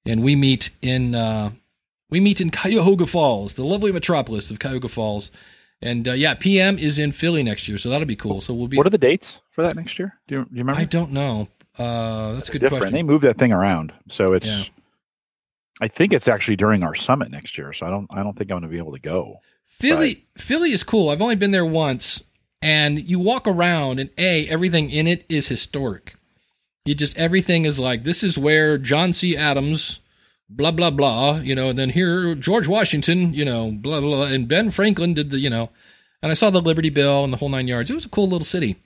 and we meet in uh, we meet in Cuyahoga Falls, the lovely metropolis of Cuyahoga Falls. And uh, yeah, P M is in Philly next year, so that'll be cool. So we'll be. What are the dates for that next year? Do you, do you remember? I don't know. Uh, that's a good different. question. They moved that thing around, so it's. Yeah. I think it's actually during our summit next year, so I don't. I don't think I'm going to be able to go. Philly, but. Philly is cool. I've only been there once. And you walk around, and A, everything in it is historic. You just, everything is like, this is where John C. Adams, blah, blah, blah, you know, and then here, George Washington, you know, blah, blah, and Ben Franklin did the, you know, and I saw the Liberty Bell and the whole nine yards. It was a cool little city.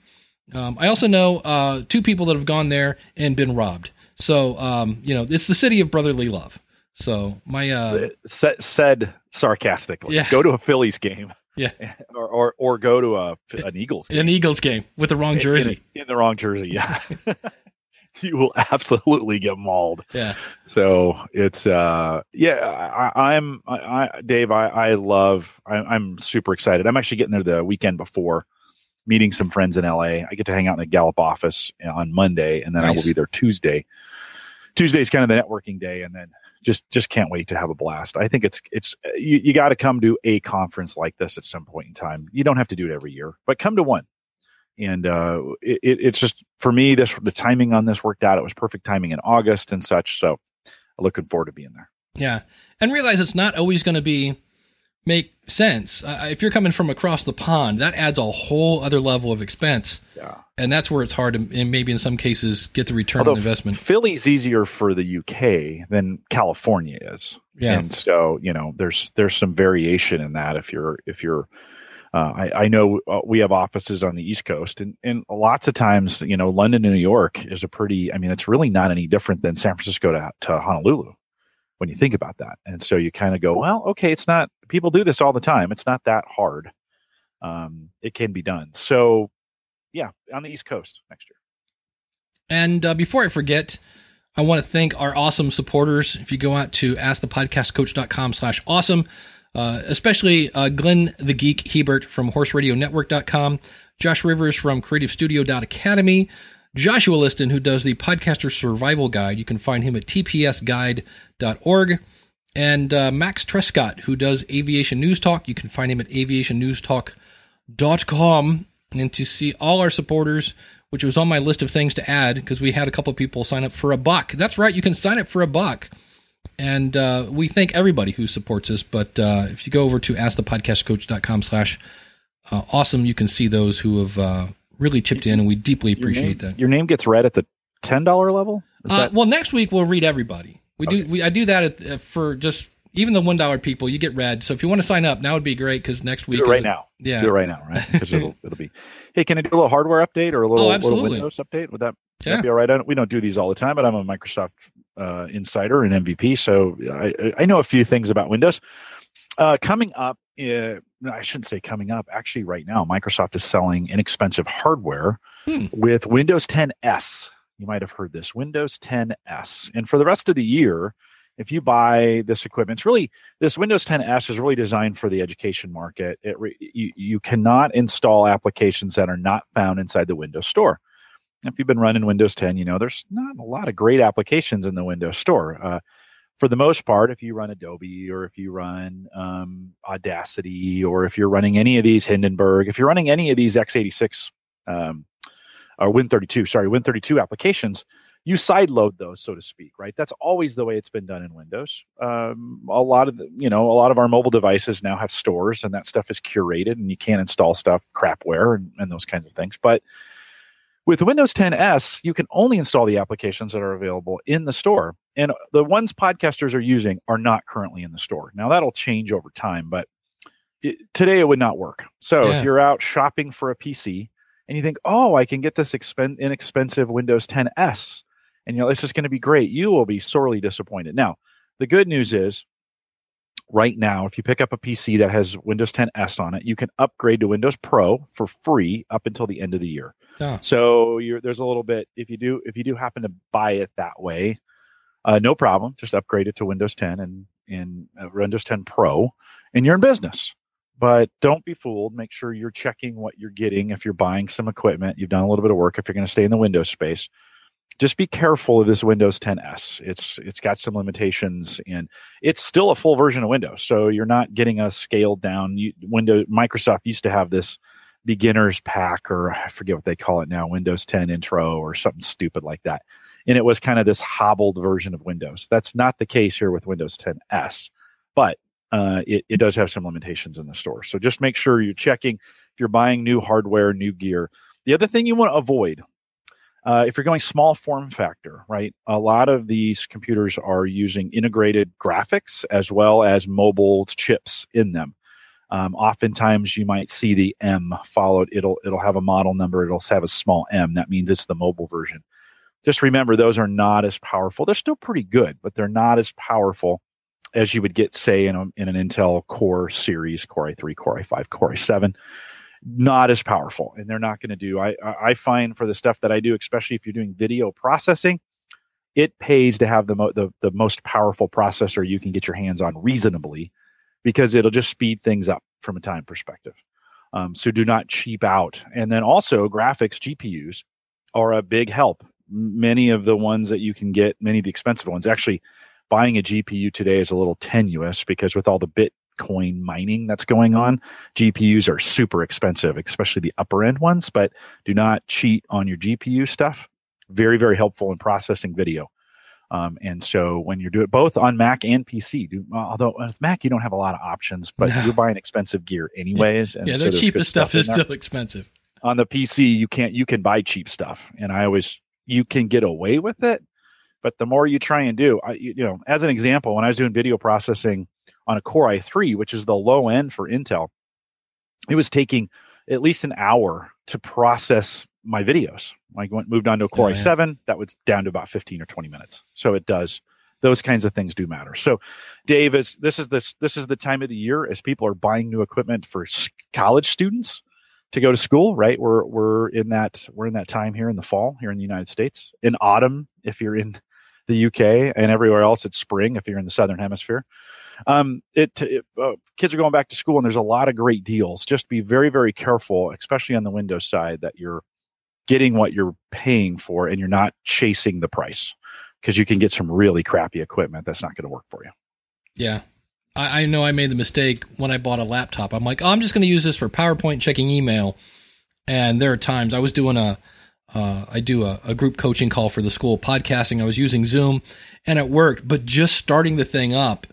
Um, I also know uh, two people that have gone there and been robbed. So, um, you know, it's the city of brotherly love. So my... Uh, said, said sarcastically, yeah. Go to a Phillies game. Yeah, or, or or go to a an Eagles game. an Eagles game with the wrong jersey in, in the wrong jersey. Yeah, you will absolutely get mauled. Yeah. So it's uh yeah I, I'm I, I Dave I I love I, I'm super excited. I'm actually getting there the weekend before, meeting some friends in L A. I get to hang out in the Gallup office on Monday, and then nice. I will be there Tuesday. Tuesday's kind of the networking day, and then. Just, just can't wait to have a blast. I think it's, it's. You, you got to come to a conference like this at some point in time. You don't have to do it every year, but come to one. And uh, it, it's just for me. This the timing on this worked out. It was perfect timing in August and such. So, looking forward to being there. Yeah, and realize it's not always going to be make sense. Uh, if you're coming from across the pond, that adds a whole other level of expense. Yeah, and that's where it's hard to, and maybe in some cases, get the return Although on investment. Philly's easier for the U K than California is. Yeah, and so you know, there's there's some variation in that. If you're if you're, uh, I, I know uh, we have offices on the East Coast, and and lots of times, you know, London to New York is a pretty. I mean, it's really not any different than San Francisco to to Honolulu. When you think about that. And so you kind of go, well, okay, it's not, people do this all the time. It's not that hard. Um, it can be done. So yeah, on the East Coast next year. And uh, before I forget, I want to thank our awesome supporters. If you go out to ask the podcast coach dot com slash awesome, uh, especially uh, Glenn the Geek Hebert from horse radio network dot com, Josh Rivers from creative studio dot academy, Joshua Liston, who does the Podcaster Survival Guide. You can find him at t p s guide dot org. And uh, Max Trescott, who does Aviation News Talk. You can find him at aviation news talk dot com. And to see all our supporters, which was on my list of things to add, because we had a couple people sign up for a buck. That's right, you can sign up for a buck. And uh, we thank everybody who supports us. But uh, if you go over to ask the podcast coach dot com slash awesome, you can see those who have... Uh, really chipped in, and we deeply appreciate your name, that. Your name gets read at the ten dollar level? Is uh, that- well, next week we'll read everybody. We okay. do. We, I do that at, uh, for just even the one dollar people. You get read. So if you want to sign up, now would be great because next week. Do it right now. It, yeah. Do it right now, right? Because it'll, it'll be, hey, can I do a little hardware update or a little, oh, little Windows update? Would that yeah. be all right? I don't, we don't do these all the time, but I'm a Microsoft uh, insider and M V P, so I, I know a few things about Windows. Uh, coming up, uh, I shouldn't say coming up. Actually, right now, Microsoft is selling inexpensive hardware hmm. with Windows ten S. You might have heard this, Windows ten S. And for the rest of the year, if you buy this equipment, it's really this Windows ten S is really designed for the education market. It re, you, you cannot install applications that are not found inside the Windows Store. If you've been running Windows ten, you know there's not a lot of great applications in the Windows Store. Uh, For the most part, if you run Adobe or if you run um, Audacity or if you're running any of these Hindenburg, if you're running any of these x eighty-six um, or Win thirty-two, sorry, Win thirty-two applications, you sideload those, so to speak, right? That's always the way it's been done in Windows. Um, a lot of the, you know, a lot of our mobile devices now have stores, and that stuff is curated, and you can't install stuff, crapware, and, and those kinds of things. But With Windows ten S, you can only install the applications that are available in the store. And the ones podcasters are using are not currently in the store. Now, that'll change over time, but it, today it would not work. So yeah. if you're out shopping for a P C and you think, oh, I can get this expen- inexpensive Windows ten S, and you know, this is going to be great, you will be sorely disappointed. Now, the good news is, right now, if you pick up a P C that has Windows ten S on it, you can upgrade to Windows Pro for free up until the end of the year. Oh. So you're, there's a little bit, if you do if you do happen to buy it that way, uh, no problem. Just upgrade it to Windows ten and, and uh, Windows ten Pro, and you're in business. But don't be fooled. Make sure you're checking what you're getting. If you're buying some equipment, you've done a little bit of work. If you're going to stay in the Windows space, just be careful of this Windows ten S. It's it's got some limitations, and it's still a full version of Windows. So you're not getting a scaled down. You, Windows Microsoft used to have this beginner's pack, or I forget what they call it now, Windows ten Intro or something stupid like that. And it was kind of this hobbled version of Windows. That's not the case here with Windows ten S, but uh, it, it does have some limitations in the store. So just make sure you're checking if you're buying new hardware, new gear. The other thing you want to avoid. Uh, if you're going small form factor, right? A lot of these computers are using integrated graphics as well as mobile chips in them. Um, oftentimes, you might see the M followed. It'll it'll have a model number. It'll have a small M. That means it's the mobile version. Just remember, those are not as powerful. They're still pretty good, but they're not as powerful as you would get, say, in a, in an Intel Core series, Core i three, Core i five, Core i seven. Not as powerful, and they're not going to do. I I find for the stuff that I do, especially if you're doing video processing, it pays to have the, mo- the the most powerful processor you can get your hands on reasonably, because it'll just speed things up from a time perspective. Um, so do not cheap out. And then also graphics, G P Us are a big help. Many of the ones that you can get, many of the expensive ones, actually buying a G P U today is a little tenuous because with all the bit Bitcoin mining that's going on, G P Us are super expensive, especially the upper end ones, but do not cheat on your G P U stuff. Very, very helpful in processing video. Um, and so when you do it both on Mac and P C, do, although with Mac, you don't have a lot of options, but no. You're buying expensive gear anyways. Yeah, and yeah so their cheapest stuff, stuff is still expensive. On the P C, you can't, you can buy cheap stuff. And I always, you can get away with it, but the more you try and do, I, you know, as an example, when I was doing video processing on a Core i three, which is the low end for Intel, it was taking at least an hour to process my videos. I went, moved on to a Core yeah, i seven. Yeah. That was down to about fifteen or twenty minutes. So it does. Those kinds of things do matter. So, Dave, is, this, is this, this is the time of the year as people are buying new equipment for college students to go to school, right? We're, we're, in that, we're in that time here in the fall here in the United States. In autumn, if you're in the U K, and everywhere else, it's spring if you're in the Southern Hemisphere. Um, it, it uh, kids are going back to school, and there's a lot of great deals. Just be very, very careful, especially on the Windows side, that you're getting what you're paying for, and you're not chasing the price, because you can get some really crappy equipment that's not going to work for you. Yeah, I, I know I made the mistake when I bought a laptop. I'm like, oh, I'm just going to use this for PowerPoint, checking email. And there are times I was doing a, uh, I do a, a group coaching call for the School of Podcasting. I was using Zoom, and it worked, but just starting the thing up,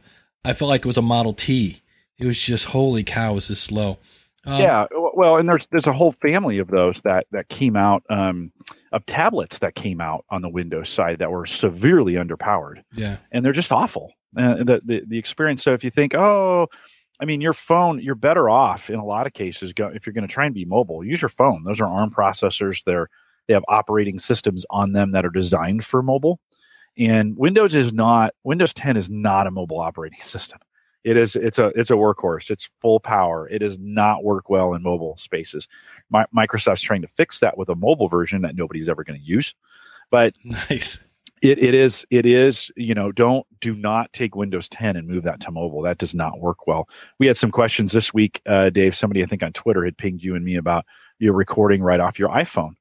I felt like it was a Model T. It was just, holy cow, is this slow? Um, yeah, well, and there's there's a whole family of those that that came out um, of tablets that came out on the Windows side that were severely underpowered. Yeah, and they're just awful. Uh, the, the the experience. So if you think, oh, I mean, your phone, you're better off in a lot of cases. Go, if you're going to try and be mobile, use your phone. Those are ARM processors. They're they have operating systems on them that are designed for mobile. And Windows is not, Windows ten is not a mobile operating system. It is, it's a, it's a workhorse. It's full power. It does not work well in mobile spaces. My, Microsoft's trying to fix that with a mobile version that nobody's ever going to use. But nice. It, it is, it is, you know, don't, do not take Windows ten and move that to mobile. That does not work well. We had some questions this week, uh, Dave. Somebody I think on Twitter had pinged you and me about your recording right off your iPhone.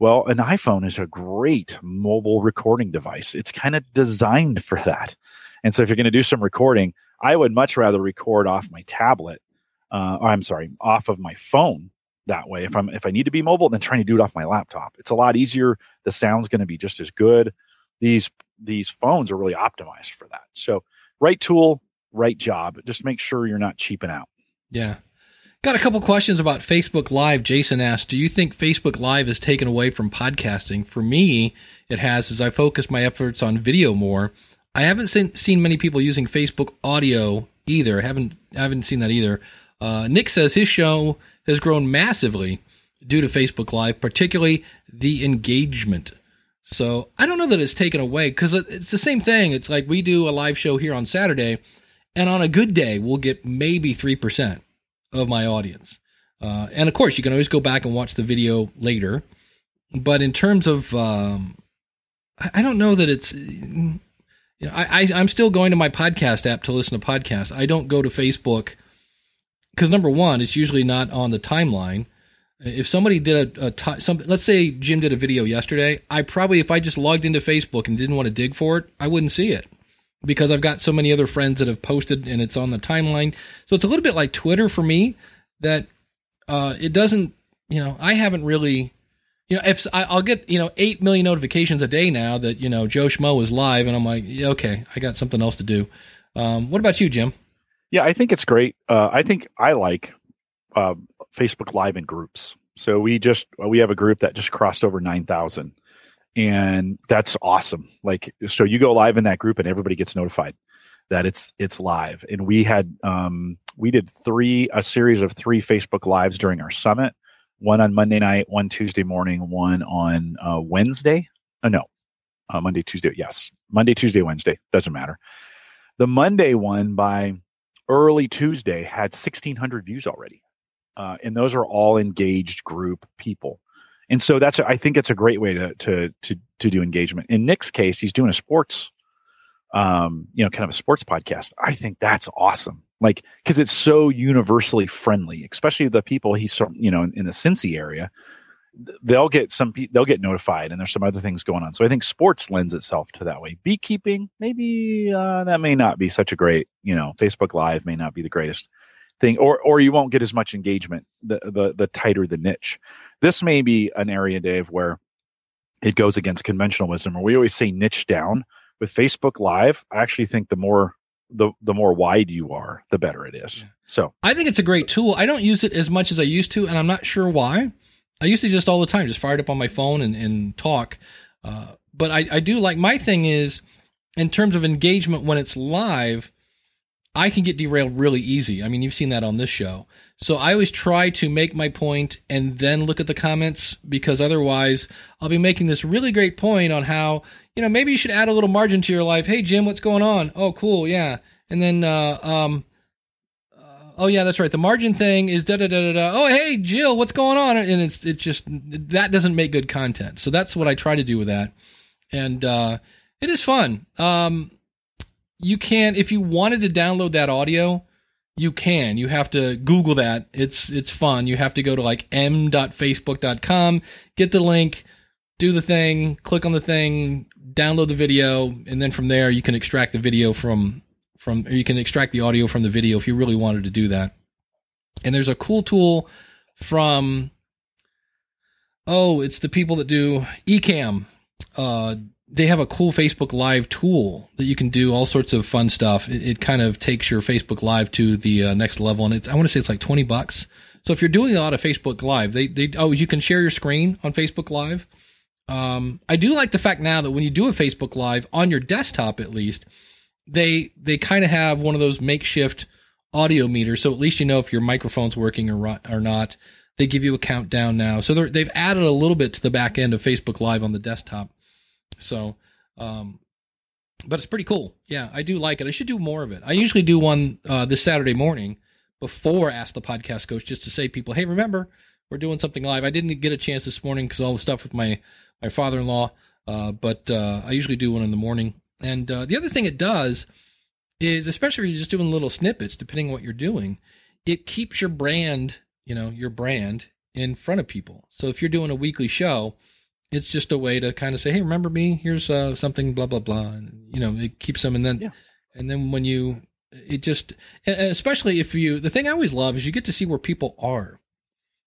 Well, an iPhone is a great mobile recording device. It's kind of designed for that. And so if you're going to do some recording, I would much rather record off my tablet, uh, or I'm sorry, off of my phone that way. If I'm if I need to be mobile, than trying to do it off my laptop. It's a lot easier. The sound's going to be just as good. These these phones are really optimized for that. So right tool, right job. Just make sure you're not cheaping out. Yeah. Got a couple questions about Facebook Live. Jason asked, do you think Facebook Live is taken away from podcasting? For me, it has, as I focus my efforts on video more. I haven't seen, seen many people using Facebook audio either. I haven't, I haven't seen that either. Uh, Nick says his show has grown massively due to Facebook Live, particularly the engagement. So I don't know that it's taken away, because it's the same thing. It's like we do a live show here on Saturday, and on a good day, we'll get maybe three percent of my audience. Uh, and of course, you can always go back and watch the video later. But in terms of, um, I don't know that it's, you know, I, I, I'm still going to my podcast app to listen to podcasts. I don't go to Facebook because, number one, it's usually not on the timeline. If somebody did a, a t- some, let's say Jim did a video yesterday, I probably, if I just logged into Facebook and didn't want to dig for it, I wouldn't see it, because I've got so many other friends that have posted and it's on the timeline. So it's a little bit like Twitter for me, that uh, it doesn't, you know, I haven't really, you know, if I, I'll get, you know, eight million notifications a day now that, you know, Joe Schmo is live, and I'm like, yeah, okay, I got something else to do. Um, what about you, Jim? Yeah, I think it's great. Uh, I think I like uh, Facebook Live in groups. So we just, we have a group that just crossed over nine thousand. And that's awesome. Like, so you go live in that group and everybody gets notified that it's, it's live. And we had, um, we did three, a series of three Facebook Lives during our summit, one on Monday night, one Tuesday morning, one on uh, Wednesday. Oh, no, uh, Monday, Tuesday. Yes. Monday, Tuesday, Wednesday. Doesn't matter. The Monday one by early Tuesday had sixteen hundred views already. Uh, and those are all engaged group people. And so that's, I think it's a great way to, to, to, to do engagement. In Nick's case, he's doing a sports, um, you know, kind of a sports podcast. I think that's awesome. Like, cause it's so universally friendly, especially the people he's, you know, in, in the Cincy area, they'll get some, they'll get notified, and there's some other things going on. So I think sports lends itself to that way. Beekeeping, maybe, uh, that may not be such a great, you know, Facebook Live may not be the greatest thing, or, or you won't get as much engagement, the, the, the tighter the niche. This may be an area, Dave, where it goes against conventional wisdom, or we always say niche down. With Facebook Live, I actually think the more the the more wide you are, the better it is. Yeah. So I think it's a great tool. I don't use it as much as I used to, and I'm not sure why. I used to just all the time, just fire it up on my phone and, and talk. Uh, but I, I do like, my thing is, in terms of engagement when it's live, I can get derailed really easy. I mean, you've seen that on this show. So I always try to make my point and then look at the comments, because otherwise I'll be making this really great point on how, you know, maybe you should add a little margin to your life. Hey, Jim, what's going on? Oh, cool. Yeah. And then, uh, um, uh, oh yeah, that's right. The margin thing is da, da, da, da, da. Oh, hey, Jill, what's going on? And it's, it just, that doesn't make good content. So that's what I try to do with that. And, uh, it is fun. Um, You can, if you wanted to download that audio, you can. You have to Google that. It's it's fun. You have to go to like m dot facebook dot com, get the link, do the thing, click on the thing, download the video, and then from there you can extract the video from from or you can extract the audio from the video if you really wanted to do that. And there's a cool tool from oh, it's the people that do Ecamm. Uh They have a cool Facebook Live tool that you can do all sorts of fun stuff. It, it kind of takes your Facebook Live to the uh, next level. And it's, I want to say it's like twenty bucks. So if you're doing a lot of Facebook Live, they, they, oh, you can share your screen on Facebook Live. Um, I do like the fact now that when you do a Facebook Live on your desktop, at least they, they kind of have one of those makeshift audio meters. So at least, you know, if your microphone's working or, or not, they give you a countdown now. So they've added a little bit to the back end of Facebook Live on the desktop. So, um, but it's pretty cool. Yeah, I do like it. I should do more of it. I usually do one uh, this Saturday morning before Ask the Podcast Coach, just to say people, hey, remember, we're doing something live. I didn't get a chance this morning because all the stuff with my, my father-in-law, uh, but uh, I usually do one in the morning. And uh, the other thing it does is, especially if you're just doing little snippets, depending on what you're doing, it keeps your brand, you know, your brand in front of people. So if you're doing a weekly show, it's just a way to kind of say, hey, remember me? Here's uh, something, blah, blah, blah. And, you know, it keeps them. And then, yeah. and then when you, it just, especially if you, the thing I always love is you get to see where people are,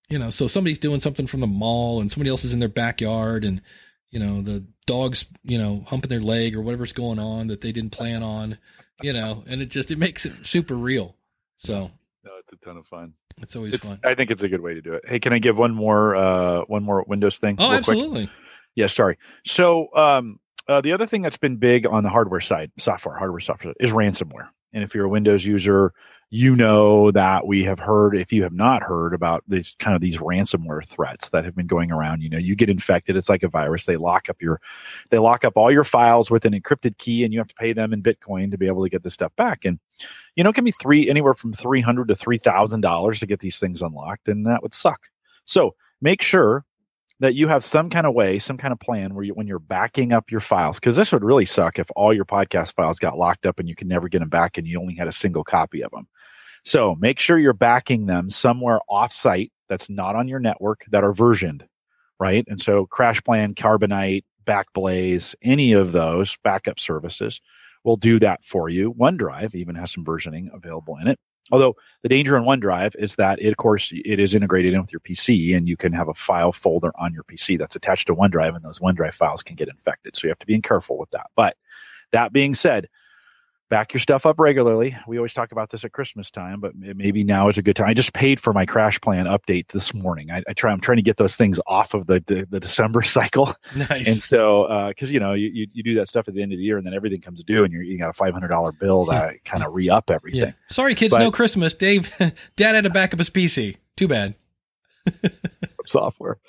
you know, so somebody's doing something from the mall and somebody else is in their backyard and, you know, the dog's, you know, humping their leg or whatever's going on that they didn't plan on, you know, and it just, it makes it super real. So no, it's a ton of fun. It's always it's, fun. I think it's a good way to do it. Hey, can I give one more uh, one more Windows thing? Oh, absolutely. Quick? Yeah, sorry. So um, uh, the other thing that's been big on the hardware side, software, hardware, software, is ransomware. And if you're a Windows user, you know that we have heard, if you have not heard about these kind of these ransomware threats that have been going around. You know, you get infected. It's like a virus. They lock up your, they lock up all your files with an encrypted key, and you have to pay them in Bitcoin to be able to get this stuff back. And, you know, it can be three, anywhere from three hundred dollars to three thousand dollars to get these things unlocked, and that would suck. So make sure that you have some kind of way, some kind of plan where you, when you're backing up your files, because this would really suck if all your podcast files got locked up and you could never get them back and you only had a single copy of them. So make sure you're backing them somewhere offsite that's not on your network, that are versioned, right? And so CrashPlan, Carbonite, Backblaze, any of those backup services will do that for you. OneDrive even has some versioning available in it. Although the danger in OneDrive is that, it, of course, it is integrated in with your P C, and you can have a file folder on your P C that's attached to OneDrive, and those OneDrive files can get infected. So you have to be careful with that. But that being said, back your stuff up regularly. We always talk about this at Christmas time, but maybe now is a good time. I just paid for my CrashPlan update this morning. I, I try, I'm trying to get those things off of the the, the December cycle. Nice. And so, because uh, you know, you you do that stuff at the end of the year, and then everything comes due, and you're, you got a five hundred dollars bill to kind of re up everything. Yeah. Sorry, kids, but, no Christmas. Dave, Dad had to back up his P C. Too bad. Software.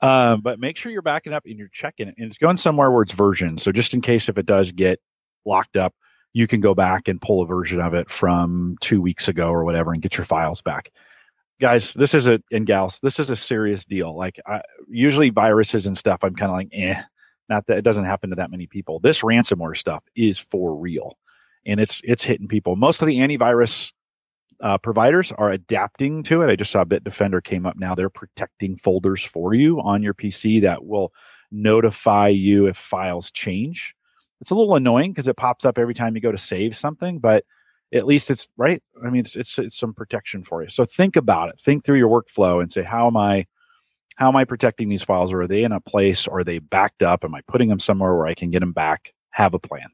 Um, but make sure you're backing up and you're checking it, and it's going somewhere where it's versioned. So just in case if it does get locked up, you can go back and pull a version of it from two weeks ago or whatever and get your files back. Guys, this is a, and gals, this is a serious deal. Like I, usually viruses and stuff, I'm kind of like, eh, not that it doesn't happen to that many people. This ransomware stuff is for real, and it's, it's hitting people. Most of the antivirus uh, providers are adapting to it. I just saw Bitdefender came up now. They're protecting folders for you on your P C that will notify you if files change. It's a little annoying because it pops up every time you go to save something, but at least it's right. I mean, it's, it's it's some protection for you. So think about it. Think through your workflow and say, how am I, how am I protecting these files? Or are they in a place? Or are they backed up? Am I putting them somewhere where I can get them back? Have a plan.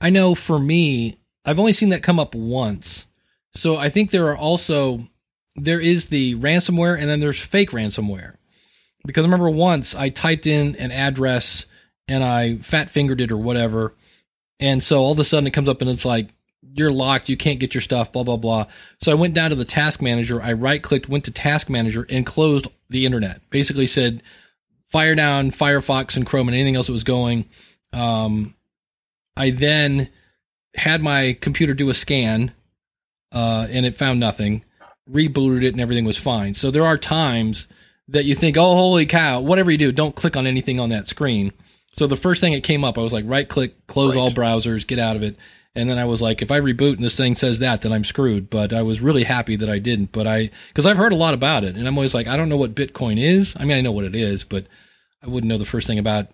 I know for me, I've only seen that come up once. So I think there are also, there is the ransomware, and then there's fake ransomware. Because I remember once I typed in an address and I fat fingered it or whatever. And so all of a sudden it comes up and it's like, you're locked. You can't get your stuff, blah, blah, blah. So I went down to the task manager. I right clicked, went to task manager, and closed the internet. Basically said, fire down Firefox and Chrome and anything else that was going. Um, I then had my computer do a scan uh, and it found nothing, rebooted it, and everything was fine. So there are times that you think, oh, holy cow, whatever you do, don't click on anything on that screen. So the first thing that came up, I was like, right-click, close right. all browsers, get out of it. And then I was like, if I reboot and this thing says that, then I'm screwed. But I was really happy that I didn't. But I, because I've heard a lot about it, and I'm always like, I don't know what Bitcoin is. I mean, I know what it is, but I wouldn't know the first thing about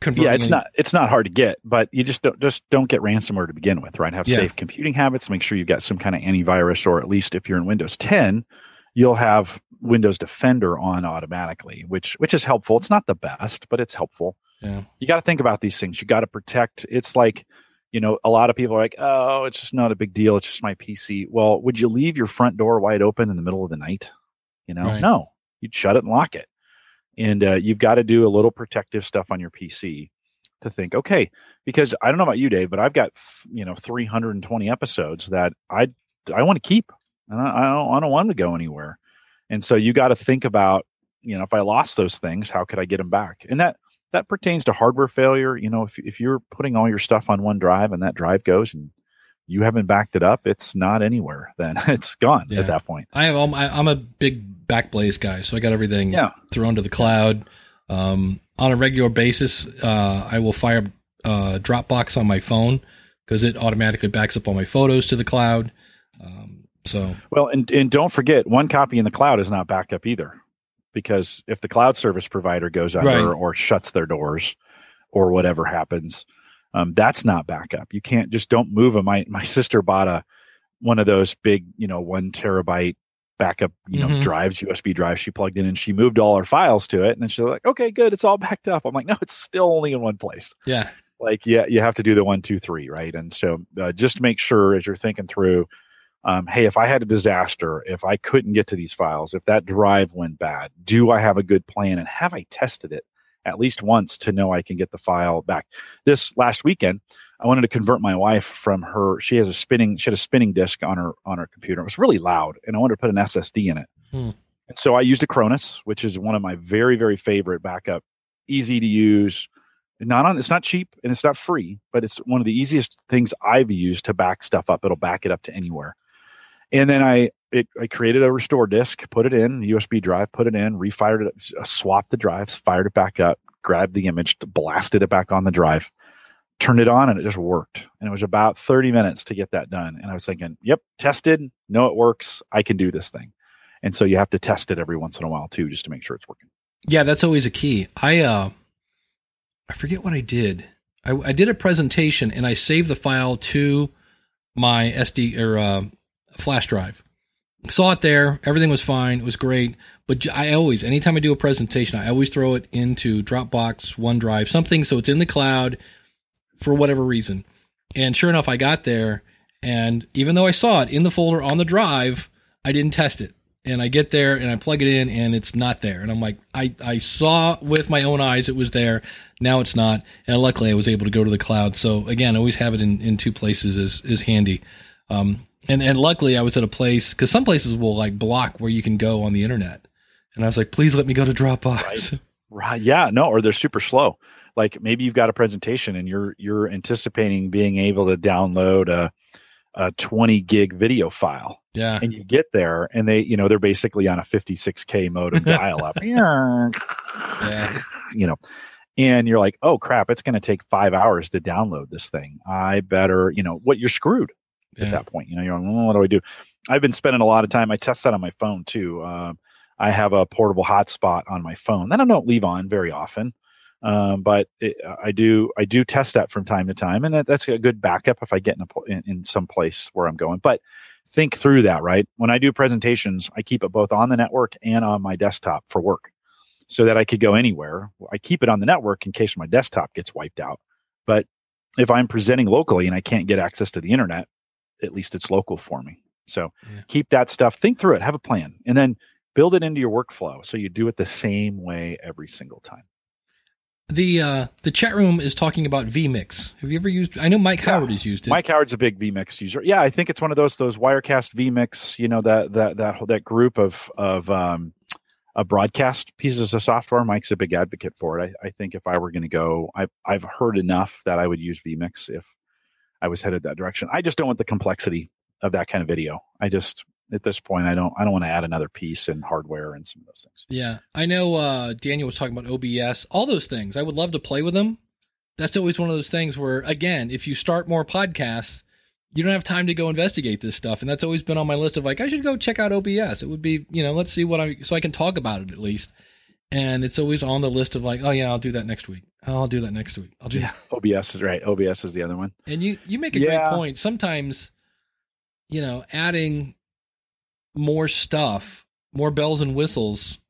converting. Yeah, it's any- not it's not hard to get, but you just don't just don't get ransomware to begin with, right? Have yeah. safe computing habits. Make sure you've got some kind of antivirus, or at least if you're in Windows ten, you'll have Windows Defender on automatically, which which is helpful. It's not the best, but it's helpful. Yeah. You got to think about these things. You got to protect. It's like, you know, a lot of people are like, oh, it's just not a big deal. It's just my P C. Well, would you leave your front door wide open in the middle of the night? You know, right. No, you'd shut it and lock it. And uh, you've got to do a little protective stuff on your P C to think, okay, because I don't know about you, Dave, but I've got, you know, three hundred twenty episodes that I, I want to keep, and I, I don't, I don't want them to go anywhere. And so you got to think about, you know, if I lost those things, how could I get them back? And that, That pertains to hardware failure. You know, if if you're putting all your stuff on one drive and that drive goes and you haven't backed it up, it's not anywhere. Then it's gone yeah. at that point. I have all my, I'm a big Backblaze guy, so I got everything yeah. thrown to the cloud um, on a regular basis. Uh, I will fire uh, Dropbox on my phone because it automatically backs up all my photos to the cloud. Um, so well, and and don't forget, one copy in the cloud is not backup either. Because if the cloud service provider goes under right. or shuts their doors or whatever happens, um, that's not backup. You can't just don't move them. My, my sister bought a one of those big, you know, one terabyte backup, you mm-hmm. know, drives, U S B drives she plugged in, and she moved all her files to it. And then she's like, okay, good. It's all backed up. I'm like, no, it's still only in one place. Yeah. Like, yeah, you have to do the one, two, three. Right. And so uh, just make sure as you're thinking through Um, hey, if I had a disaster, if I couldn't get to these files, if that drive went bad, do I have a good plan? And have I tested it at least once to know I can get the file back? This last weekend, I wanted to convert my wife from her. She has a spinning, she had a spinning disk on her on her computer. It was really loud, and I wanted to put an S S D in it. Hmm. And so I used a Cronus, which is one of my very, very favorite backup, easy to use. Not on, it's not cheap and it's not free, but it's one of the easiest things I've used to back stuff up. It'll back it up to anywhere. And then I it, I created a restore disk, put it in, U S B drive, put it in, refired it, swapped the drives, fired it back up, grabbed the image, blasted it back on the drive, turned it on, and it just worked. And it was about thirty minutes to get that done. And I was thinking, yep, tested, know it works, I can do this thing. And so you have to test it every once in a while, too, just to make sure it's working. Yeah, that's always a key. I uh, I forget what I did. I, I did a presentation, and I saved the file to my S D or uh, flash drive. Saw it there. Everything was fine. It was great. But I always, anytime I do a presentation, I always throw it into Dropbox, OneDrive, something so it's in the cloud for whatever reason. And sure enough, I got there, and even though I saw it in the folder on the drive, I didn't test it. And I get there and I plug it in and it's not there. And I'm like, I, I saw with my own eyes it was there. Now it's not. And luckily I was able to go to the cloud. So again, always have it in, in two places is, is handy. Um, and, and luckily I was at a place, cause some places will like block where you can go on the internet. And I was like, please let me go to Dropbox. Right. Right. Yeah. No, or they're super slow. Like maybe you've got a presentation and you're, you're anticipating being able to download a, a twenty gig video file. Yeah. And you get there and they, you know, they're basically on a fifty-six K modem dial up, yeah. you know, and you're like, oh crap, it's going to take five hours to download this thing. I better, you know what, you're screwed yeah. at that point. You know, you're like, well, what do I do? I've been spending a lot of time. I test that on my phone too. Um, I have a portable hotspot on my phone that I don't leave on very often. Um, but it, I do, I do test that from time to time. And that, that's a good backup if I get in, a, in, in some place where I'm going, but think through that, right? When I do presentations, I keep it both on the network and on my desktop for work so that I could go anywhere. I keep it on the network in case my desktop gets wiped out. But if I'm presenting locally and I can't get access to the internet, at least it's local for me. So yeah. keep that stuff. Think through it. Have a plan. And then build it into your workflow so you do it the same way every single time. The uh, the chat room is talking about vMix. Have you ever used? I know Mike yeah. Howard has used it. Mike Howard's a big vMix user. Yeah, I think it's one of those those Wirecast vMix. You know that that that whole, that group of of um, a broadcast pieces of software. Mike's a big advocate for it. I, I think if I were going to go, I've I've heard enough that I would use vMix if I was headed that direction. I just don't want the complexity of that kind of video. I just. At this point, I don't I don't want to add another piece and hardware and some of those things. Yeah. I know uh, Daniel was talking about O B S, all those things. I would love to play with them. That's always one of those things where, again, if you start more podcasts, you don't have time to go investigate this stuff. And that's always been on my list of like, I should go check out O B S. It would be, you know, let's see what I, so I can talk about it at least. And it's always on the list of like, oh, yeah, I'll do that next week. I'll do that next week. I'll do yeah, that. O B S is right. O B S is the other one. And you, you make a yeah. great point. Sometimes, you know, adding more stuff, more bells and whistles.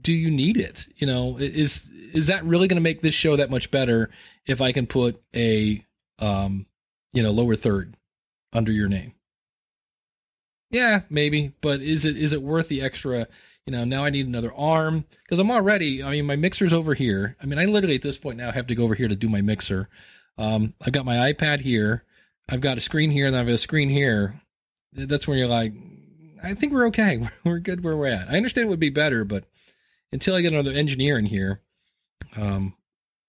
Do you need it? You know, is, is that really going to make this show that much better if I can put a, um, you know, lower third under your name? Yeah, maybe. But is it, is it worth the extra, you know, now I need another arm because I'm already, I mean, my mixer's over here. I mean, I literally at this point now have to go over here to do my mixer. Um, I've got my iPad here. I've got a screen here and I have a screen here. That's when you're like, I think we're okay. We're good where we're at. I understand it would be better, but until I get another engineer in here, um,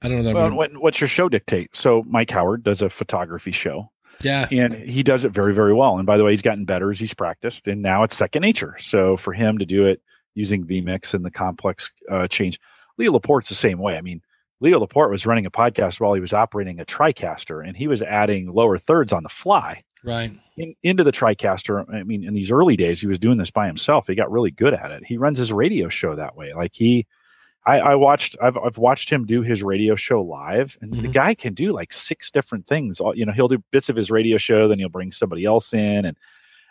I don't know. That well, I'm gonna... What's your show dictate? So Mike Howard does a photography show. Yeah. And he does it very, very well. And by the way, he's gotten better as he's practiced, and now it's second nature. So for him to do it using vMix and the complex uh, change, Leo Laporte's the same way. I mean, Leo Laporte was running a podcast while he was operating a TriCaster, and he was adding lower thirds on the fly. Right. In, into the TriCaster. I mean, in these early days, he was doing this by himself. He got really good at it. He runs his radio show that way. Like he, I, I watched, I've, I've watched him do his radio show live, and mm-hmm. the guy can do like six different things. All, you know, he'll do bits of his radio show, then he'll bring somebody else in. And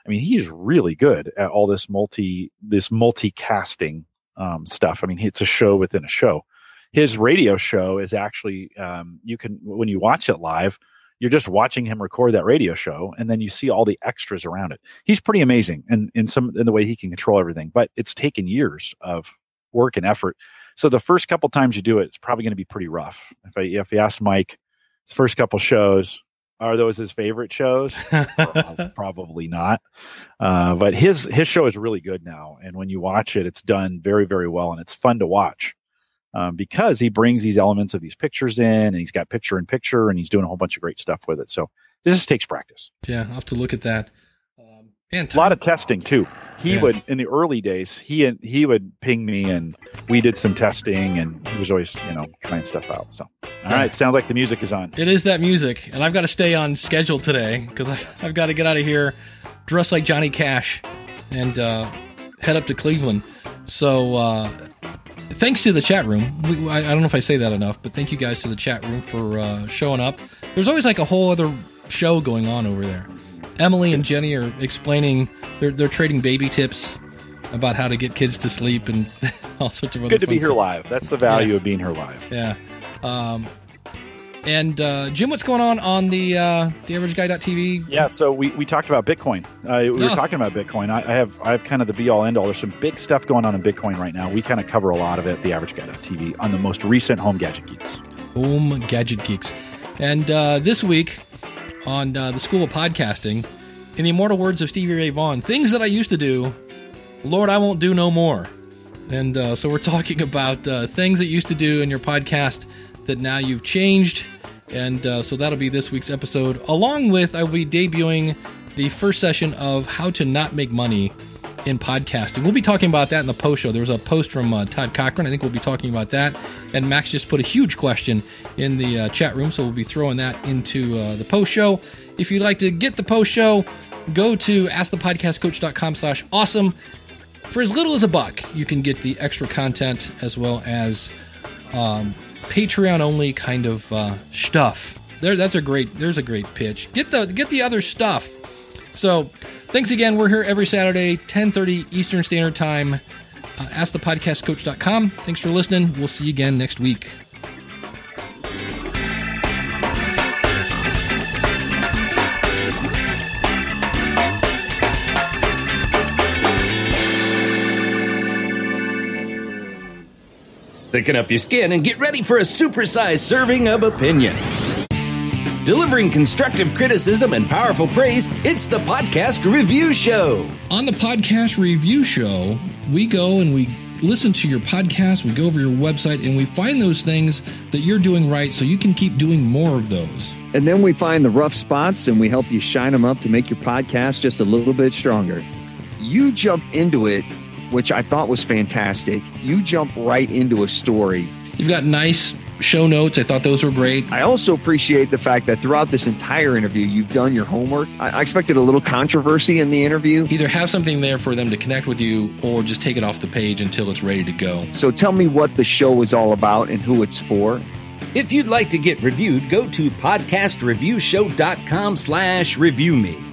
I mean, he's really good at all this multi, this multicasting um, stuff. I mean, it's a show within a show. His radio show is actually, um, you can, when you watch it live, you're just watching him record that radio show, and then you see all the extras around it. He's pretty amazing in, in some in the way he can control everything, but it's taken years of work and effort. So the first couple times you do it, it's probably going to be pretty rough. If I, if you ask Mike, his first couple shows, are those his favorite shows? Probably not. Uh, but his his show is really good now, and when you watch it, it's done very, very well, and it's fun to watch. Um, because he brings these elements of these pictures in, and he's got picture in picture, and he's doing a whole bunch of great stuff with it. So this just takes practice. Yeah, I'll have to look at that. Um, and time. A lot of testing too. He yeah. would in the early days. He and he would ping me, and we did some testing, and he was always you know trying stuff out. So all yeah. right, sounds like the music is on. It is that music, and I've got to stay on schedule today because I've got to get out of here, dressed like Johnny Cash, and uh, head up to Cleveland. So. Uh, Thanks to the chat room. We, I, I don't know if I say that enough, but thank you guys to the chat room for uh, showing up. There's always like a whole other show going on over there. Emily and Jenny are explaining, they're, they're trading baby tips about how to get kids to sleep and all sorts of other things. Good to be here live. That's the value yeah. of being here live. Yeah. Um, and uh, Jim, what's going on on the uh, the average guy dot t v? Yeah, so we, we talked about Bitcoin. Uh, we oh. were talking about Bitcoin. I, I have I have kind of the be-all, end-all. There's some big stuff going on in Bitcoin right now. We kind of cover a lot of it at the average guy dot t v on the most recent Home Gadget Geeks. Home Gadget Geeks. And uh, this week on uh, the School of Podcasting, in the immortal words of Stevie Ray Vaughan, things that I used to do, Lord, I won't do no more. And uh, so we're talking about uh, things that you used to do in your podcast that now you've changed. And uh, so that'll be this week's episode. Along with, I'll be debuting the first session of How to Not Make Money in Podcasting. We'll be talking about that in the post show. There was a post from uh, Todd Cochran. I think we'll be talking about that. And Max just put a huge question in the uh, chat room, so we'll be throwing that into uh, the post show. If you'd like to get the post show, go to ask the podcast coach dot com slash awesome. For as little as a buck, you can get the extra content as well as... Um, Patreon only kind of uh, stuff. There, that's a great. There's a great pitch. Get the get the other stuff. So, thanks again. We're here every Saturday, ten thirty Eastern Standard Time. Uh, ask the podcast coach dot com. Thanks for listening. We'll see you again next week. Thicken up your skin and get ready for a supersized serving of opinion. Delivering constructive criticism and powerful praise, it's the Podcast Review Show. On the Podcast Review Show, we go and we listen to your podcast, we go over your website, and we find those things that you're doing right so you can keep doing more of those. And then we find the rough spots and we help you shine them up to make your podcast just a little bit stronger. You jump into it, which I thought was fantastic. You jump right into a story. You've got nice show notes. I thought those were great. I also appreciate the fact that throughout this entire interview, you've done your homework. I expected a little controversy in the interview. Either have something there for them to connect with you or just take it off the page until it's ready to go. So tell me what the show is all about and who it's for. If you'd like to get reviewed, go to podcast review show dot com slash review me.